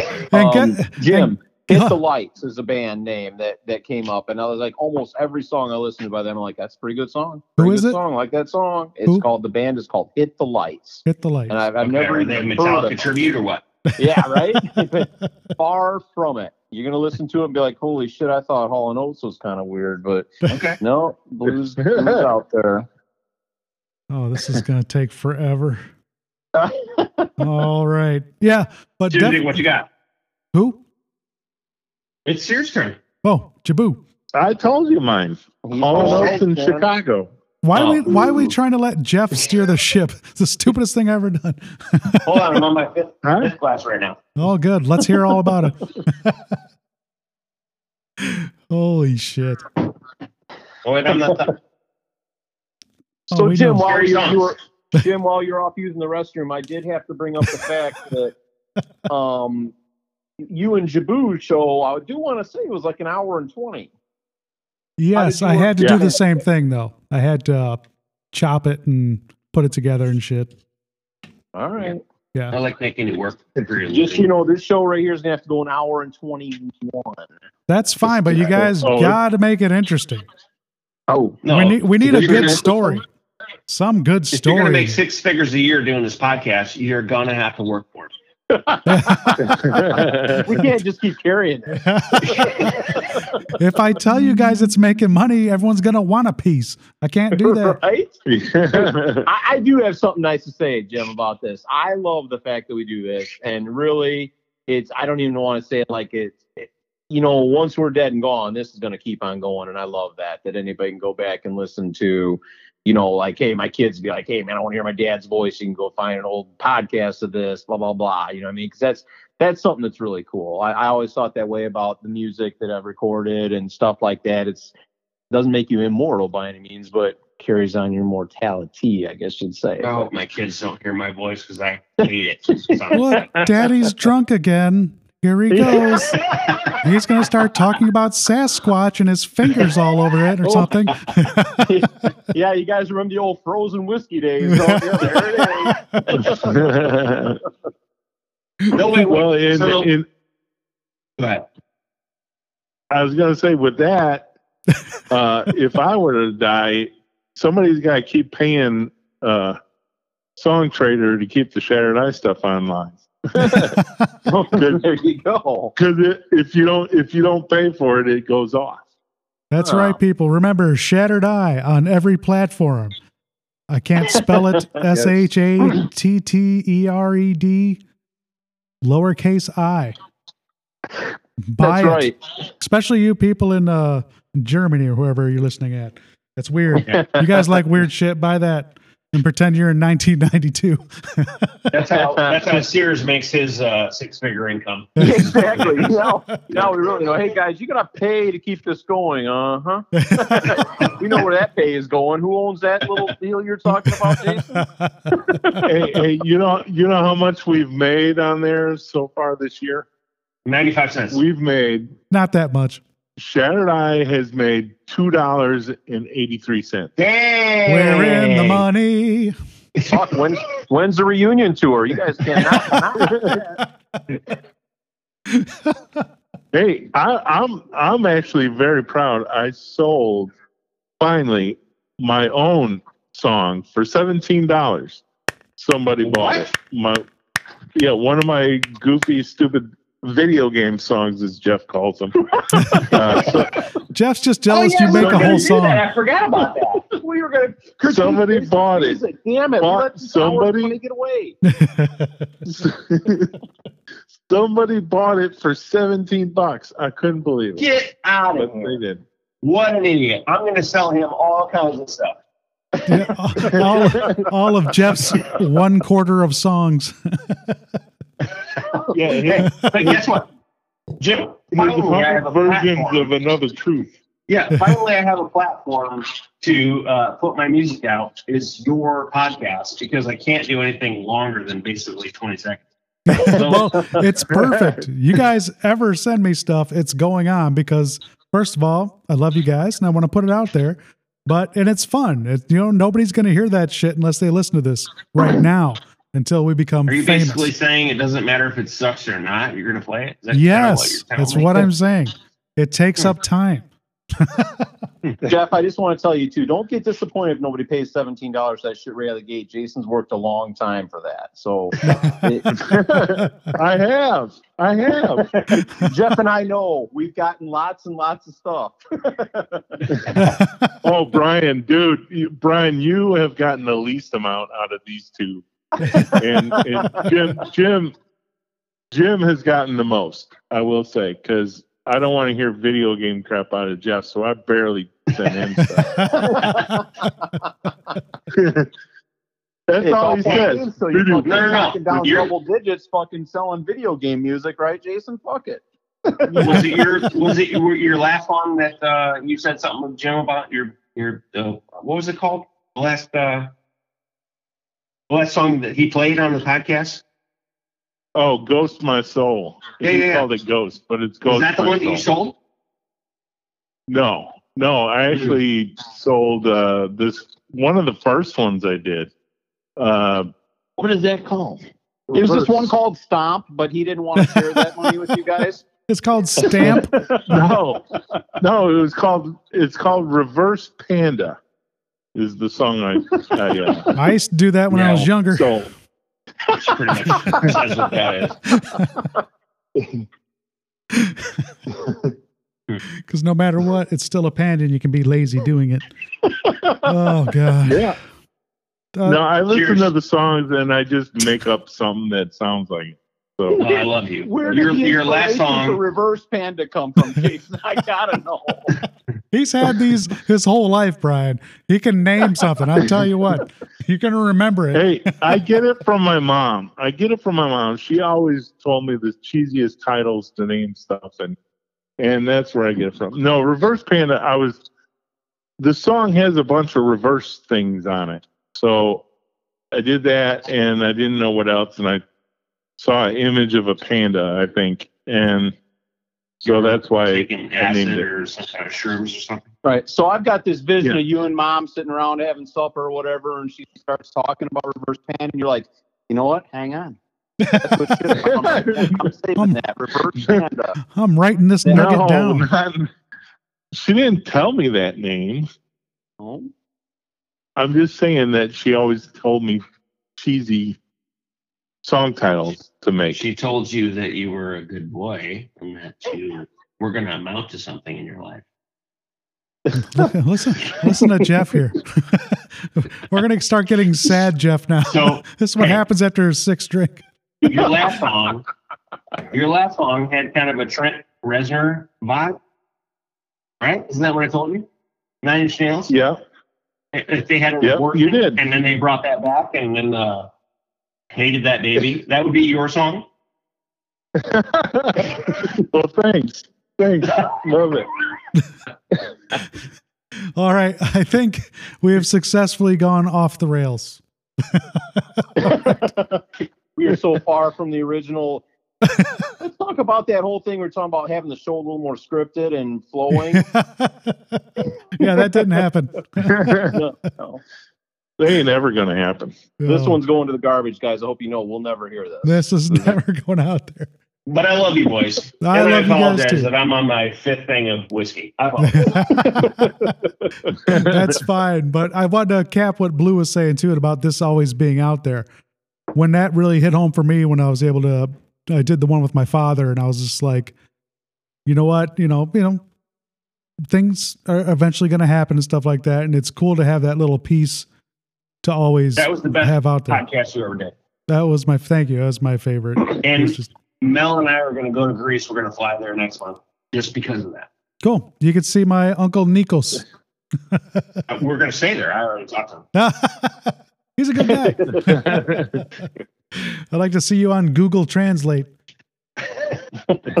no. um, get, Jim. And, Get the Lights is a band name that, that came up, and I was like, almost every song I listened to by them, I'm like, that's a pretty good song. Pretty Who is good it? Song, like that song. It's Who? Called the band is called Hit the Lights. Hit the Lights. And I've, I've okay, never even heard Metallica of tribute or what? Yeah, right. Far from it. You're gonna listen to it and be like, holy shit! I thought Hall and Oates was kind of weird, but okay. no, blues, blues out there. Oh, this is gonna take forever. All right, yeah, but Dude, def- what you got? Who? It's Sears' turn. Oh, Jabou. I told you mine. All else in Chicago. Why are, we, why are we trying to let Jeff steer the ship? It's the stupidest thing I've ever done. Hold on, I'm on my fifth, huh? fifth class right now. Oh, good. Let's hear all about it. Holy shit. Oh, and I'm not done. So, oh, Jim, while you're, you were, Jim, while you're off using the restroom, I did have to bring up the fact that um, you and Jabou show, I do want to say it was like an hour and twenty. Yes, I had to yeah. do the same thing, though. I had to uh, chop it and put it together and shit. All right. Yeah. I like making it work. Just, you know, this show right here is going to have to go an hour and twenty-one. That's fine, but you guys oh, got to make it interesting. Oh, no. We need, we need a good story. Some good story. If you're going to make six figures a year doing this podcast, you're going to have to work for it. We can't just keep carrying it. If I tell you guys it's making money, everyone's going to want a piece. I can't do that. Right? I, I do have something nice to say, Jim, about this. I love the fact that we do this. And really, it's I don't even want to say it like it's, it, you know, once we're dead and gone, this is going to keep on going. And I love that, that anybody can go back and listen to. You know, like, hey, my kids be like, hey, man, I want to hear my dad's voice. You can go find an old podcast of this, blah, blah, blah. You know what I mean? Because that's that's something that's really cool. I, I always thought that way about the music that I've recorded and stuff like that. It's it doesn't make you immortal by any means, but carries on your mortality, I guess you'd say. Oh, but my kids don't hear my voice because I hate it. Look, Daddy's drunk again. Here he goes. He's going to start talking about Sasquatch and his fingers all over it or something. Yeah, you guys remember the old frozen whiskey days. There it is. No, wait, well, in, so, in, I was going to say with that, uh, if I were to die, somebody's got to keep paying uh, Song Trader to keep the Shattered Eye stuff online. There you go. Because if you don't, if you don't pay for it, it goes off. That's oh. right, people. Remember, Shattered Eye on every platform. I can't spell it. S H A T T E R E D, lowercase I. Buy That's right. It. Especially you people in uh, Germany or whoever you're listening at. That's weird. You guys like weird shit. Buy that. And pretend you're in nineteen ninety-two. That's how that's how Sears makes his uh, six-figure income. Exactly. Now, now we really know. Hey guys, you gotta pay to keep this going, uh huh. We know where that pay is going. Who owns that little deal you're talking about, Jason? hey, hey, you know, you know how much we've made on there so far this year? Ninety-five cents. We've made not that much. Shattered Eye has made two dollars and eighty-three cents. Dang! We're in the money. Fuck, when's, when's the reunion tour? You guys cannot. Hey, I, I'm I'm actually very proud. I sold finally my own song for seventeen dollars. Somebody what? bought it. My yeah, one of my goofy, stupid. Video game songs, as Jeff calls them. Uh, so, Jeff's just jealous oh, yeah, you make a whole song. That. I forgot about that. We were going to. Somebody bought it. it. Damn it! Bought somebody get away. Somebody bought it for seventeen bucks. I couldn't believe it. Get out of but here! They did. What an idiot! I'm going to sell him all kinds of stuff. Yeah, all, all of Jeff's one quarter of songs. Yeah, yeah, but guess what, Jim? Finally, I have a versions of Another Truth. Yeah, finally, I have a platform to uh, put my music out. Is your podcast because I can't do anything longer than basically twenty seconds. So, well, it's perfect. You guys ever send me stuff? It's going on because first of all, I love you guys and I want to put it out there. But and it's fun. It, you know, nobody's going to hear that shit unless they listen to this right now. Until we become Are you famous. Basically saying it doesn't matter if it sucks or not, you're going to play it? Is that yes, kind of what that's me? What I'm saying. It takes up time. Jeff, I just want to tell you, too, don't get disappointed if nobody pays seventeen dollars. That shit right out of the gate. Jason's worked a long time for that. So it, I have. I have. Jeff and I know we've gotten lots and lots of stuff. Oh, Brian, dude. You, Brian, you have gotten the least amount out of these two. and, and Jim, Jim, Jim has gotten the most, I will say, because I don't want to hear video game crap out of Jeff, so I barely sent him stuff. That's it's all he says. So you're fucking no, no, no. knocking down you're... double digits, fucking selling video game music, right, Jason? Fuck it. Was it your was it your last one that uh, you said something with Jim about your your uh, what was it called? The last uh, the last song that he played on the podcast? Oh, Ghost My Soul. Yeah, he yeah. called it Ghost, but it's Ghost. Is that the My one Soul. that you sold? No, no. I actually mm. sold uh, this one of the first ones I did. Uh, what is that called? Reverse. It was this one called Stomp, but he didn't want to share that money with you guys. It's called Stamp. no, no, it was called. It's called Reverse Panda. Is the song I I, uh, I used to do that when no, I was younger. So that's pretty much that's what that is. Because no matter what, it's still a panda, and you can be lazy doing it. Oh God. Yeah. Uh, no, I listen cheers. to the songs and I just make up something that sounds like it. So well, I love you. Where did your, your last song, the Reverse Panda, come from, Jason? I gotta know. He's had these his whole life, Brian. He can name something. I tell you what, you can remember it. Hey, I get it from my mom. I get it from my mom. She always told me the cheesiest titles to name stuff, and and that's where I get it from. No, Reverse Panda. I was. The song has a bunch of reverse things on it. So I did that, and I didn't know what else, and I saw an image of a panda, I think, and so that's why I named it. Or some kind of shrooms or something. Right. So I've got this vision yeah. of you and Mom sitting around having supper or whatever, and she starts talking about Reverse Panda, and you're like, you know what? Hang on. That's what I'm, I'm saving I'm, that Reverse Panda. I'm writing this nugget no, down. Not, she didn't tell me that name. Oh. I'm just saying that she always told me cheesy song titles to make. She told you that you were a good boy and that you were going to amount to something in your life. listen, listen to Jeff here. We're going to start getting sad, Jeff, now. So, this is what hey, happens after a sixth drink. Your last song, your last song had kind of a Trent Reznor vibe, right? Isn't that what I told you? Nine Inch Nails? Yeah. If they had it yep, working, you did. And then they brought that back, and then uh, hated that baby. That would be your song. Well, thanks, thanks, love it. All right, I think we have successfully gone off the rails. We are so far from the original. Let's talk about that whole thing. We're talking about having the show a little more scripted and flowing. Yeah, that didn't happen. no, no. They ain't ever going to happen. No. This one's going to the garbage, guys. I hope you know we'll never hear this. This is never going out there. But I love you, boys. I and love I apologize you guys that I'm on my fifth thing of whiskey. I apologize. That's fine. But I want to cap what Blue was saying, too, about this always being out there. When that really hit home for me, when I was able to I did the one with my father, and I was just like, you know what, you know, you know, things are eventually going to happen and stuff like that. And it's cool to have that little piece to always that was the best have out there. Podcast you ever did. That was my, thank you. That was my favorite. And just, Mel and I are going to go to Greece. We're going to fly there next month just because of that. Cool. You could see my uncle Nikos. We're going to stay there. I already talked to him. He's a good guy. I'd like to see you on Google Translate.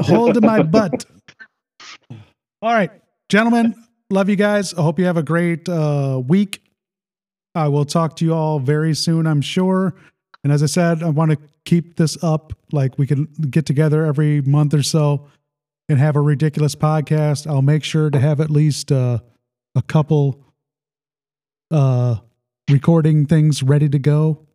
Hold in my butt. All right, gentlemen, love you guys. I hope you have a great uh, week. I will talk to you all very soon, I'm sure. And as I said, I want to keep this up. Like, we can get together every month or so and have a ridiculous podcast. I'll make sure to have at least uh, a couple uh, recording things ready to go.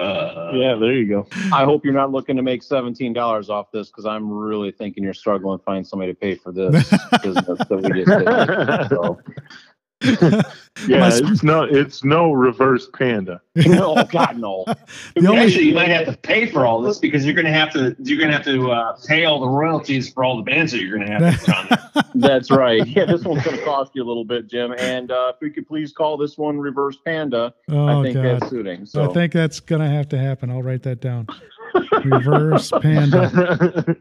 Uh, yeah, there you go. I hope you're not looking to make seventeen dollars off this, because I'm really thinking you're struggling to find somebody to pay for this business that we just did. So. Yeah, it's no, it's no Reverse Panda. Oh God, no! Only, actually, you might have to pay for all this because you're going to have to you're going to have to uh, pay all the royalties for all the bands that you're going to have to on there. That's right. Yeah, this one's going to cost you a little bit, Jim. And uh, if we could please call this one Reverse Panda, oh, I think God. that's suiting. So I think that's going to have to happen. I'll write that down. Reverse Panda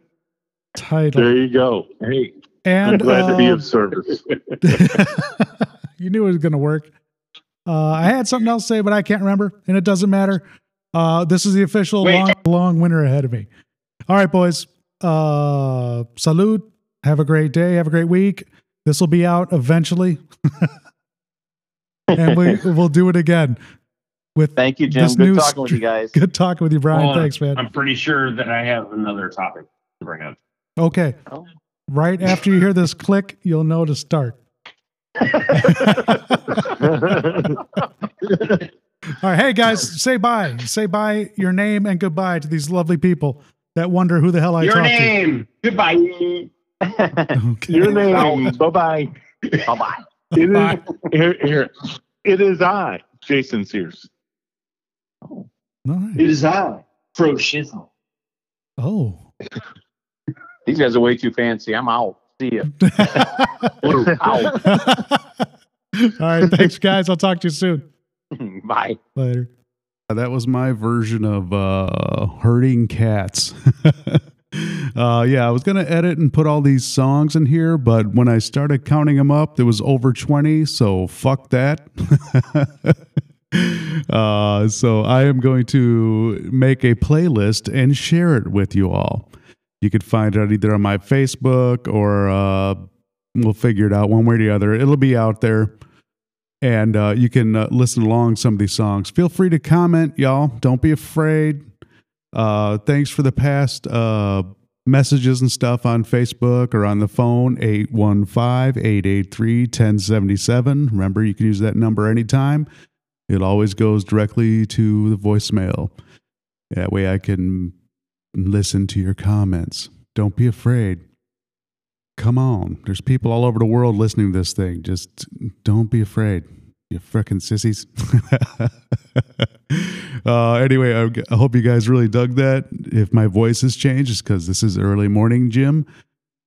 title. There you go. Hey, and I'm glad uh, to be of service. You knew it was going to work. Uh, I had something else to say, but I can't remember, and it doesn't matter. Uh, this is the official long, long winter ahead of me. All right, boys. Uh, salud. Have a great day. Have a great week. This will be out eventually. And we, we'll do it again. With Thank you, Jim. Good talking with you guys. Good talking with you, Brian. Well, thanks, man. I'm pretty sure that I have another topic to bring up. Okay. Oh. Right after you hear this click, you'll know to start. All right. Hey, guys, say bye. Say bye, your name, and goodbye to these lovely people that wonder who the hell I your talk name. To. Goodbye. Okay. Your name. Bye-bye. Bye-bye. It bye. Is, here, here. It is I, Jason Sears. Oh. Nice. It is I, Pro Shizzle. Oh. These guys are way too fancy. I'm out. See ya. Out. All right. Thanks, guys. I'll talk to you soon. Bye. Later. That was my version of uh, herding cats. uh, yeah, I was going to edit and put all these songs in here, but when I started counting them up, there was over twenty, so fuck that. uh, so I am going to make a playlist and share it with you all. You could find it either on my Facebook or uh, we'll figure it out one way or the other. It'll be out there. And uh, you can uh, listen along some of these songs. Feel free to comment, y'all. Don't be afraid. Uh, thanks for the past uh, messages and stuff on Facebook or on the phone, eight one five, eight eight three, one zero seven seven. Remember, you can use that number anytime. It always goes directly to the voicemail. That way I can listen to your comments. Don't be afraid. Come on. There's people all over the world listening to this thing. Just don't be afraid, you frickin' sissies. uh, anyway, I, I hope you guys really dug that. If my voice has changed, it's because this is early morning, Jim,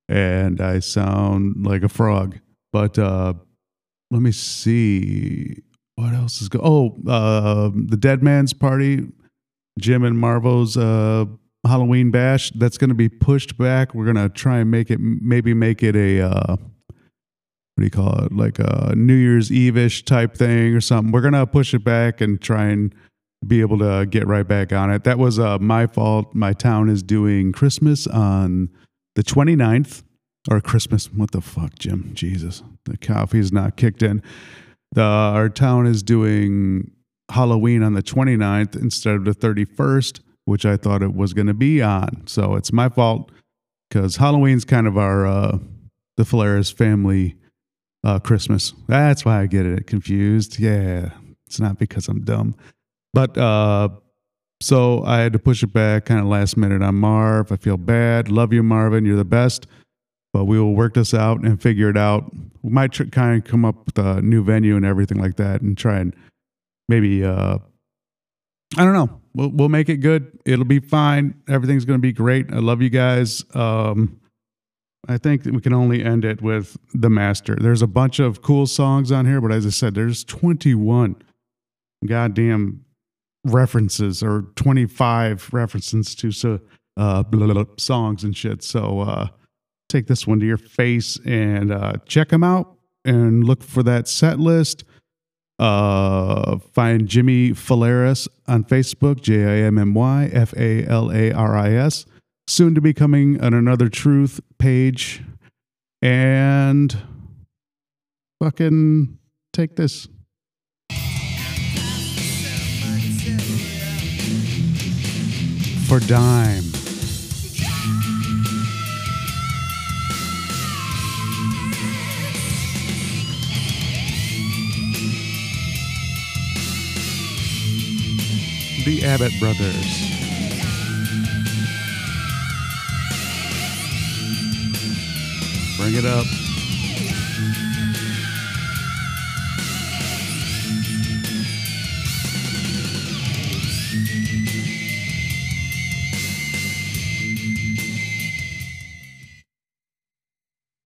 and I sound like a frog. But uh, let me see. What else is going on? Oh, uh, the Dead Man's Party, Jim and Marvo's uh Halloween bash, that's going to be pushed back. We're going to try and make it, maybe make it a, uh, what do you call it? Like a New Year's Eve-ish type thing or something. We're going to push it back and try and be able to get right back on it. That was uh, my fault. My town is doing Christmas on the twenty-ninth or Christmas. What the fuck, Jim? Jesus. The coffee's not kicked in. The, our town is doing Halloween on the twenty-ninth instead of the thirty-first. Which I thought it was going to be on. So it's my fault because Halloween's kind of our, uh, the Flares family uh, Christmas. That's why I get it confused. Yeah, it's not because I'm dumb. But uh, so I had to push it back kind of last minute on Marv. I feel bad. Love you, Marvin. You're the best. But we will work this out and figure it out. We might tr- kind of come up with a new venue and everything like that and try and maybe, uh, I don't know. We'll, we'll make it good. It'll be fine. Everything's going to be great. I love you guys. Um, I think that we can only end it with The Master. There's a bunch of cool songs on here, but as I said, there's twenty-one goddamn references or twenty-five references to uh, blah, blah, blah, songs and shit. So uh, take this one to your face and uh, check them out and look for that set list. Uh, find Jimmy Falaris on Facebook, J I M M Y F A L A R I S. Soon to be coming on Another Truth page. And fucking take this. For Dime. The Abbott Brothers. Bring it up.